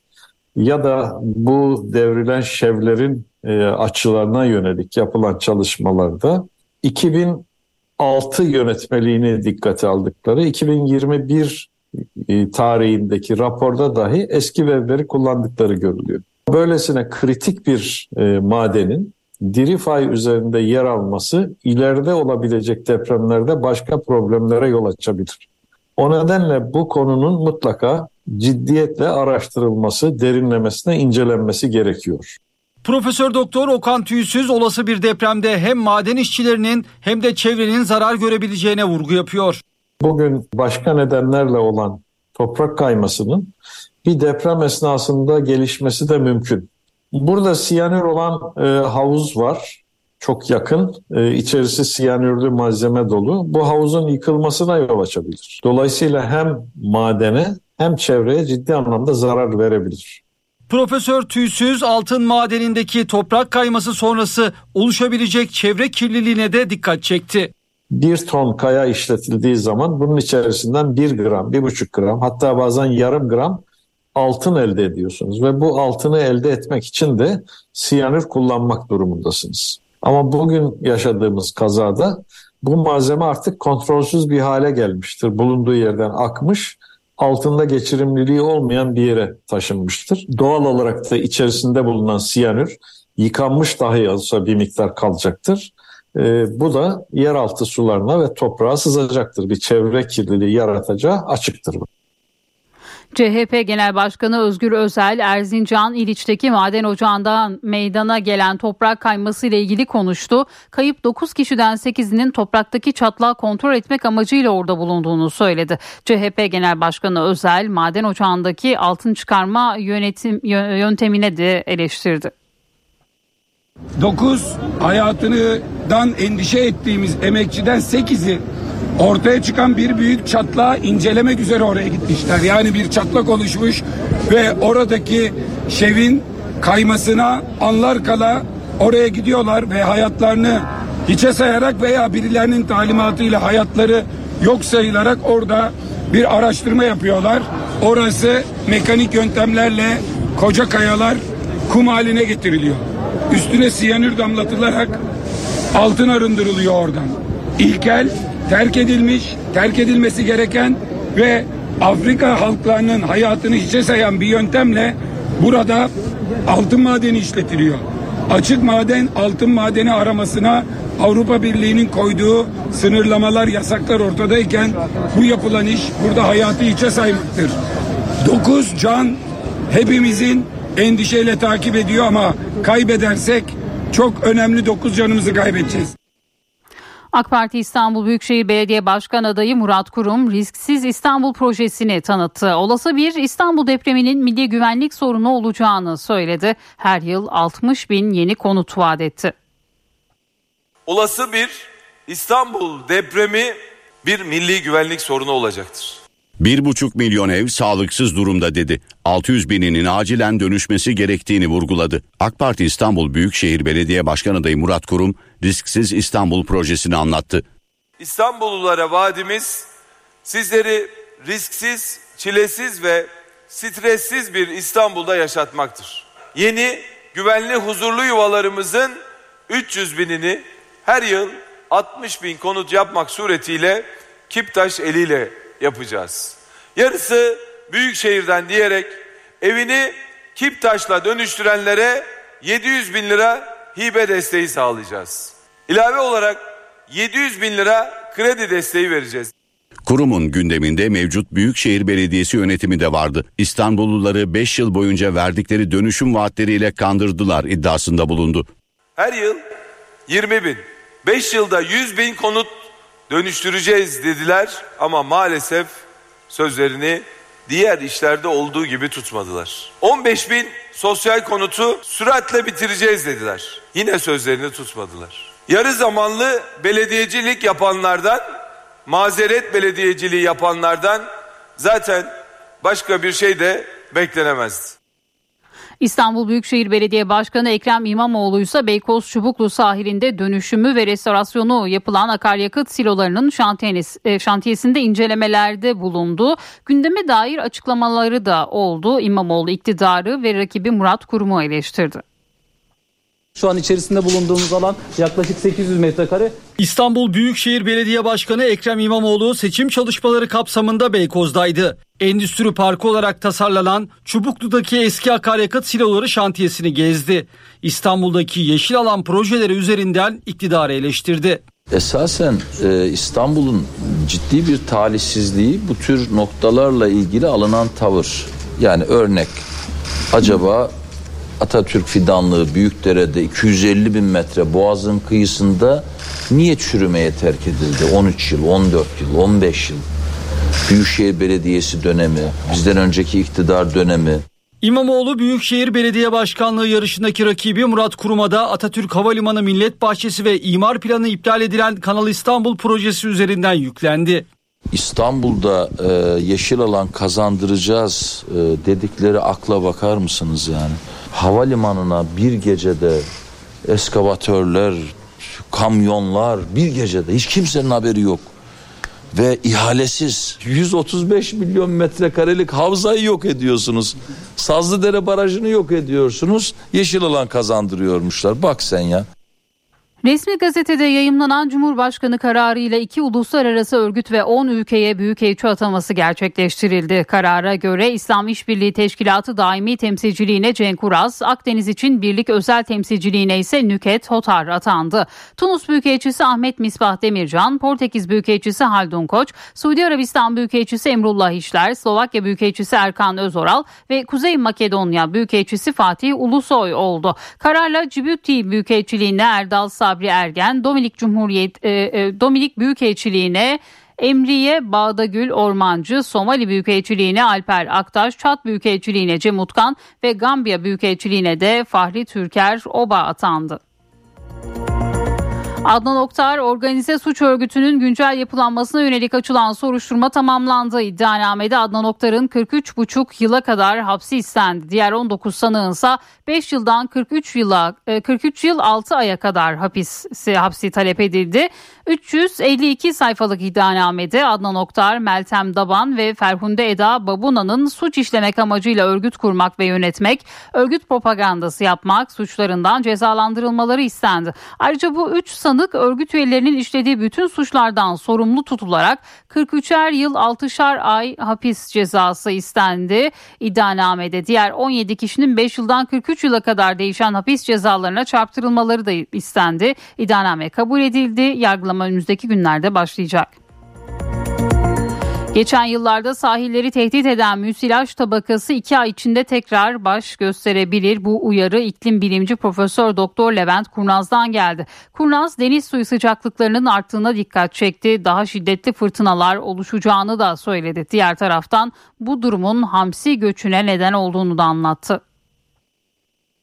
ya da bu devrilen şevlerin açılarına yönelik yapılan çalışmalarda 2006 yönetmeliğini dikkate aldıkları 2021 tarihindeki raporda dahi eski verileri kullandıkları görülüyor. Böylesine kritik bir madenin Diri Fay üzerinde yer alması ileride olabilecek depremlerde başka problemlere yol açabilir. O nedenle bu konunun mutlaka ciddiyetle araştırılması, derinlemesine incelenmesi gerekiyor. Profesör Doktor Okan Tüysüz olası bir depremde hem maden işçilerinin hem de çevrenin zarar görebileceğine vurgu yapıyor. Bugün başka nedenlerle olan toprak kaymasının bir deprem esnasında gelişmesi de mümkün. Burada siyanür olan havuz var, çok yakın, içerisi siyanürlü malzeme dolu. Bu havuzun yıkılmasına yol açabilir. Dolayısıyla hem madene hem çevreye ciddi anlamda zarar verebilir. Profesör Tüysüz, altın madenindeki toprak kayması sonrası oluşabilecek çevre kirliliğine de dikkat çekti. 1 ton kaya işletildiği zaman bunun içerisinden 1 gram, 1,5 gram, hatta bazen yarım gram altın elde ediyorsunuz ve bu altını elde etmek için de siyanür kullanmak durumundasınız. Ama bugün yaşadığımız kazada bu malzeme artık kontrolsüz bir hale gelmiştir. Bulunduğu yerden akmış, altında geçirimliliği olmayan bir yere taşınmıştır. Doğal olarak da içerisinde bulunan siyanür yıkanmış dahi olsa bir miktar kalacaktır. Bu da yeraltı sularına ve toprağa sızacaktır. Bir çevre kirliliği yaratacağı açıktır. CHP Genel Başkanı Özgür Özel, Erzincan İliç'teki maden ocağından meydana gelen toprak kayması ile ilgili konuştu. Kayıp 9 kişiden 8'inin topraktaki çatlağı kontrol etmek amacıyla orada bulunduğunu söyledi. CHP Genel Başkanı Özel, maden ocağındaki altın çıkarma yöntemine de eleştirdi. 9 hayatından endişe ettiğimiz emekçiden 8'i ortaya çıkan bir büyük çatlağı incelemek üzere oraya gitmişler. Yani bir çatlak oluşmuş ve oradaki şevin kaymasına anlar kala oraya gidiyorlar ve hayatlarını hiçe sayarak veya birilerinin talimatıyla hayatları yok sayılarak orada bir araştırma yapıyorlar. Orası mekanik yöntemlerle koca kayalar kum haline getiriliyor. Üstüne siyanür damlatılarak altın arındırılıyor oradan. İlkel, terk edilmiş, terk edilmesi gereken ve Afrika halklarının hayatını hiçe sayan bir yöntemle burada altın madeni işletiliyor. Açık maden, altın madeni aramasına Avrupa Birliği'nin koyduğu sınırlamalar, yasaklar ortadayken bu yapılan iş burada hayatı hiçe saymaktır. 9 can hepimizin endişeyle takip ediyor ama kaybedersek çok önemli 9 canımızı kaybedeceğiz. AK Parti İstanbul Büyükşehir Belediye Başkan Adayı Murat Kurum, risksiz İstanbul projesini tanıttı. Olası bir İstanbul depreminin milli güvenlik sorunu olacağını söyledi. Her yıl 60 bin yeni konut vaat etti. Olası bir İstanbul depremi bir milli güvenlik sorunu olacaktır. 1,5 milyon ev sağlıksız durumda dedi. 600 bininin acilen dönüşmesi gerektiğini vurguladı. AK Parti İstanbul Büyükşehir Belediye Başkan Adayı Murat Kurum, risksiz İstanbul projesini anlattı. İstanbullulara vaadimiz, sizleri risksiz, çilesiz ve stressiz bir İstanbul'da yaşatmaktır. Yeni, güvenli, huzurlu yuvalarımızın 300 binini her yıl 60 bin konut yapmak suretiyle Kiptaş eliyle yapacağız. Yarısı Büyükşehir'den diyerek evini Kiptaş'la dönüştürenlere 700 bin lira hibe desteği sağlayacağız. İlave olarak 700 bin lira kredi desteği vereceğiz. Kurumun gündeminde mevcut Büyükşehir Belediyesi yönetimi de vardı. İstanbulluları 5 yıl boyunca verdikleri dönüşüm vaatleriyle kandırdılar iddiasında bulundu. Her yıl 20 bin, 5 yılda 100 bin konut dönüştüreceğiz dediler ama maalesef sözlerini diğer işlerde olduğu gibi tutmadılar. 15 bin sosyal konutu süratle bitireceğiz dediler. Yine sözlerini tutmadılar. Yarı zamanlı belediyecilik yapanlardan, mazeret belediyeciliği yapanlardan zaten başka bir şey de beklenemezdi. İstanbul Büyükşehir Belediye Başkanı Ekrem İmamoğlu ise Beykoz Çubuklu sahilinde dönüşümü ve restorasyonu yapılan akaryakıt silolarının şantiyesinde incelemelerde bulundu. Gündeme dair açıklamaları da oldu. İmamoğlu iktidarı ve rakibi Murat Kurum'u eleştirdi. Şu an içerisinde bulunduğumuz alan yaklaşık 800 metrekare. İstanbul Büyükşehir Belediye Başkanı Ekrem İmamoğlu seçim çalışmaları kapsamında Beykoz'daydı. Endüstri Parkı olarak tasarlanan Çubuklu'daki eski akaryakıt siloları şantiyesini gezdi. İstanbul'daki yeşil alan projeleri üzerinden iktidarı eleştirdi. Esasen İstanbul'un ciddi bir talihsizliği bu tür noktalarla ilgili alınan tavır. Yani örnek acaba Atatürk Fidanlığı Büyükdere'de 250 bin metre Boğaz'ın kıyısında niye çürümeye terk edildi? 13 yıl, 14 yıl, 15 yıl. Büyükşehir Belediyesi dönemi, bizden önceki iktidar dönemi. İmamoğlu Büyükşehir Belediye Başkanlığı yarışındaki rakibi Murat Kurum'a da Atatürk Havalimanı Millet Bahçesi ve imar planı iptal edilen Kanal İstanbul projesi üzerinden yüklendi. İstanbul'da yeşil alan kazandıracağız dedikleri akla bakar mısınız yani? Havalimanına bir gecede eskavatörler, kamyonlar bir gecede hiç kimsenin haberi yok. Ve ihalesiz 135 milyon metrekarelik havzayı yok ediyorsunuz. Sazlıdere Barajı'nı yok ediyorsunuz. Yeşil alan kazandırıyormuşlar. Bak sen ya. Resmi gazetede yayımlanan Cumhurbaşkanı kararıyla 2 uluslararası örgüt ve 10 ülkeye büyükelçi ataması gerçekleştirildi. Karara göre İslam İşbirliği Teşkilatı Daimi Temsilciliğine Cenk Uras, Akdeniz için Birlik Özel Temsilciliğine ise Nükhet Hotar atandı. Tunus Büyükelçisi Ahmet Misbah Demircan, Portekiz Büyükelçisi Haldun Koç, Suudi Arabistan Büyükelçisi Emrullah İşler, Slovakya Büyükelçisi Erkan Özoral ve Kuzey Makedonya Büyükelçisi Fatih Ulusoy oldu. Kararla Cibuti Büyükelçiliğine Erdal Sabri Ergen, Dominik Büyükelçiliğine Emriye Bağdagül Ormancı, Somali Büyükelçiliğine Alper Aktaş, Çat Büyükelçiliğine Cem Utkan ve Gambiya Büyükelçiliğine de Fahri Türker Oba atandı. Adnan Oktar, organize suç örgütünün güncel yapılanmasına yönelik açılan soruşturma tamamlandı. İddianamede Adnan Oktar'ın 43,5 yıla kadar hapsi istendi. Diğer 19 sanığınsa 5 yıldan 43 yıl 6 aya kadar hapsi talep edildi. 352 sayfalık iddianamede Adnan Oktar, Meltem Daban ve Ferhunde Eda Babuna'nın suç işlemek amacıyla örgüt kurmak ve yönetmek, örgüt propagandası yapmak suçlarından cezalandırılmaları istendi. Ayrıca bu 3 sanık örgüt üyelerinin işlediği bütün suçlardan sorumlu tutularak 43'er yıl 6'şar ay hapis cezası istendi. İddianamede diğer 17 kişinin 5 yıldan 43 yıla kadar değişen hapis cezalarına çarptırılmaları da istendi. İddianame kabul edildi. Yargılama önümüzdeki günlerde başlayacak. Geçen yıllarda sahilleri tehdit eden müsilaj tabakası 2 ay içinde tekrar baş gösterebilir. Bu uyarı iklim bilimci Profesör Doktor Levent Kurnaz'dan geldi. Kurnaz deniz suyu sıcaklıklarının arttığına dikkat çekti. Daha şiddetli fırtınalar oluşacağını da söyledi. Diğer taraftan bu durumun hamsi göçüne neden olduğunu da anlattı.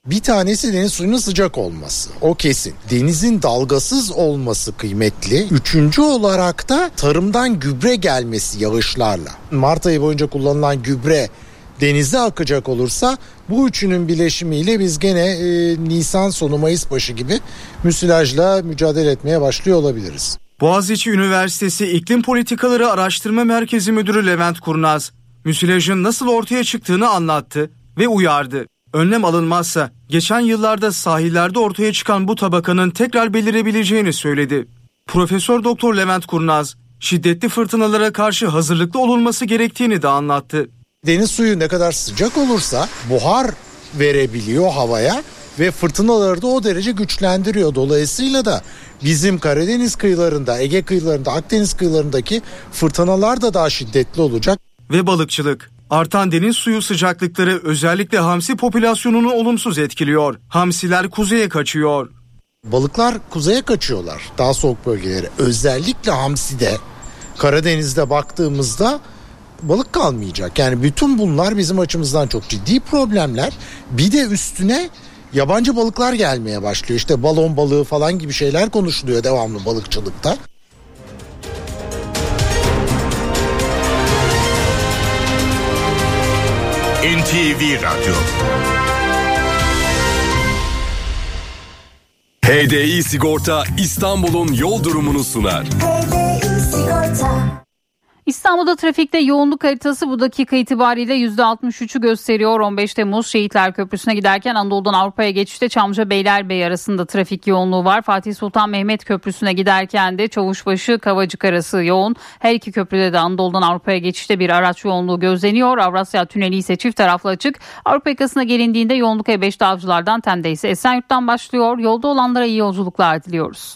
Bir tanesi deniz suyunun sıcak olması. O kesin. Denizin dalgasız olması kıymetli. Üçüncü olarak da tarımdan gübre gelmesi yağışlarla. Mart ayı boyunca kullanılan gübre denize akacak olursa bu üçünün bileşimiyle biz gene Nisan sonu Mayıs başı gibi müsilajla mücadele etmeye başlıyor olabiliriz. Boğaziçi Üniversitesi İklim Politikaları Araştırma Merkezi Müdürü Levent Kurnaz, müsilajın nasıl ortaya çıktığını anlattı ve uyardı. Önlem alınmazsa geçen yıllarda sahillerde ortaya çıkan bu tabakanın tekrar belirebileceğini söyledi. Profesör Doktor Levent Kurnaz, şiddetli fırtınalara karşı hazırlıklı olunması gerektiğini de anlattı. Deniz suyu ne kadar sıcak olursa buhar verebiliyor havaya ve fırtınaları da o derece güçlendiriyor. Dolayısıyla da bizim Karadeniz kıyılarında, Ege kıyılarında, Akdeniz kıyılarındaki fırtınalar da daha şiddetli olacak. Ve balıkçılık. Artan deniz suyu sıcaklıkları özellikle hamsi popülasyonunu olumsuz etkiliyor. Hamsiler kuzeye kaçıyor. Balıklar kuzeye kaçıyorlar, daha soğuk bölgelere. Özellikle hamside, Karadeniz'de baktığımızda balık kalmayacak. Yani bütün bunlar bizim açımızdan çok ciddi problemler. Bir de üstüne yabancı balıklar gelmeye başlıyor. İşte balon balığı falan gibi şeyler konuşuluyor devamlı balıkçılıkta. NTV Radyo. HDI Sigorta İstanbul'un yol durumunu sunar. HDI Sigorta. İstanbul'da trafikte yoğunluk haritası bu dakika itibariyle %63'ü gösteriyor. 15 Temmuz Şehitler Köprüsü'ne giderken Anadolu'dan Avrupa'ya geçişte Çamlıca-Beylerbeyi arasında trafik yoğunluğu var. Fatih Sultan Mehmet Köprüsü'ne giderken de Çavuşbaşı-Kavacık arası yoğun. Her iki köprüde de Anadolu'dan Avrupa'ya geçişte bir araç yoğunluğu gözleniyor. Avrasya Tüneli ise çift taraflı açık. Avrupa yakasına gelindiğinde yoğunluk E5 Avcılar'dan Tem'de ise Esenyurt'tan başlıyor. Yolda olanlara iyi yolculuklar diliyoruz.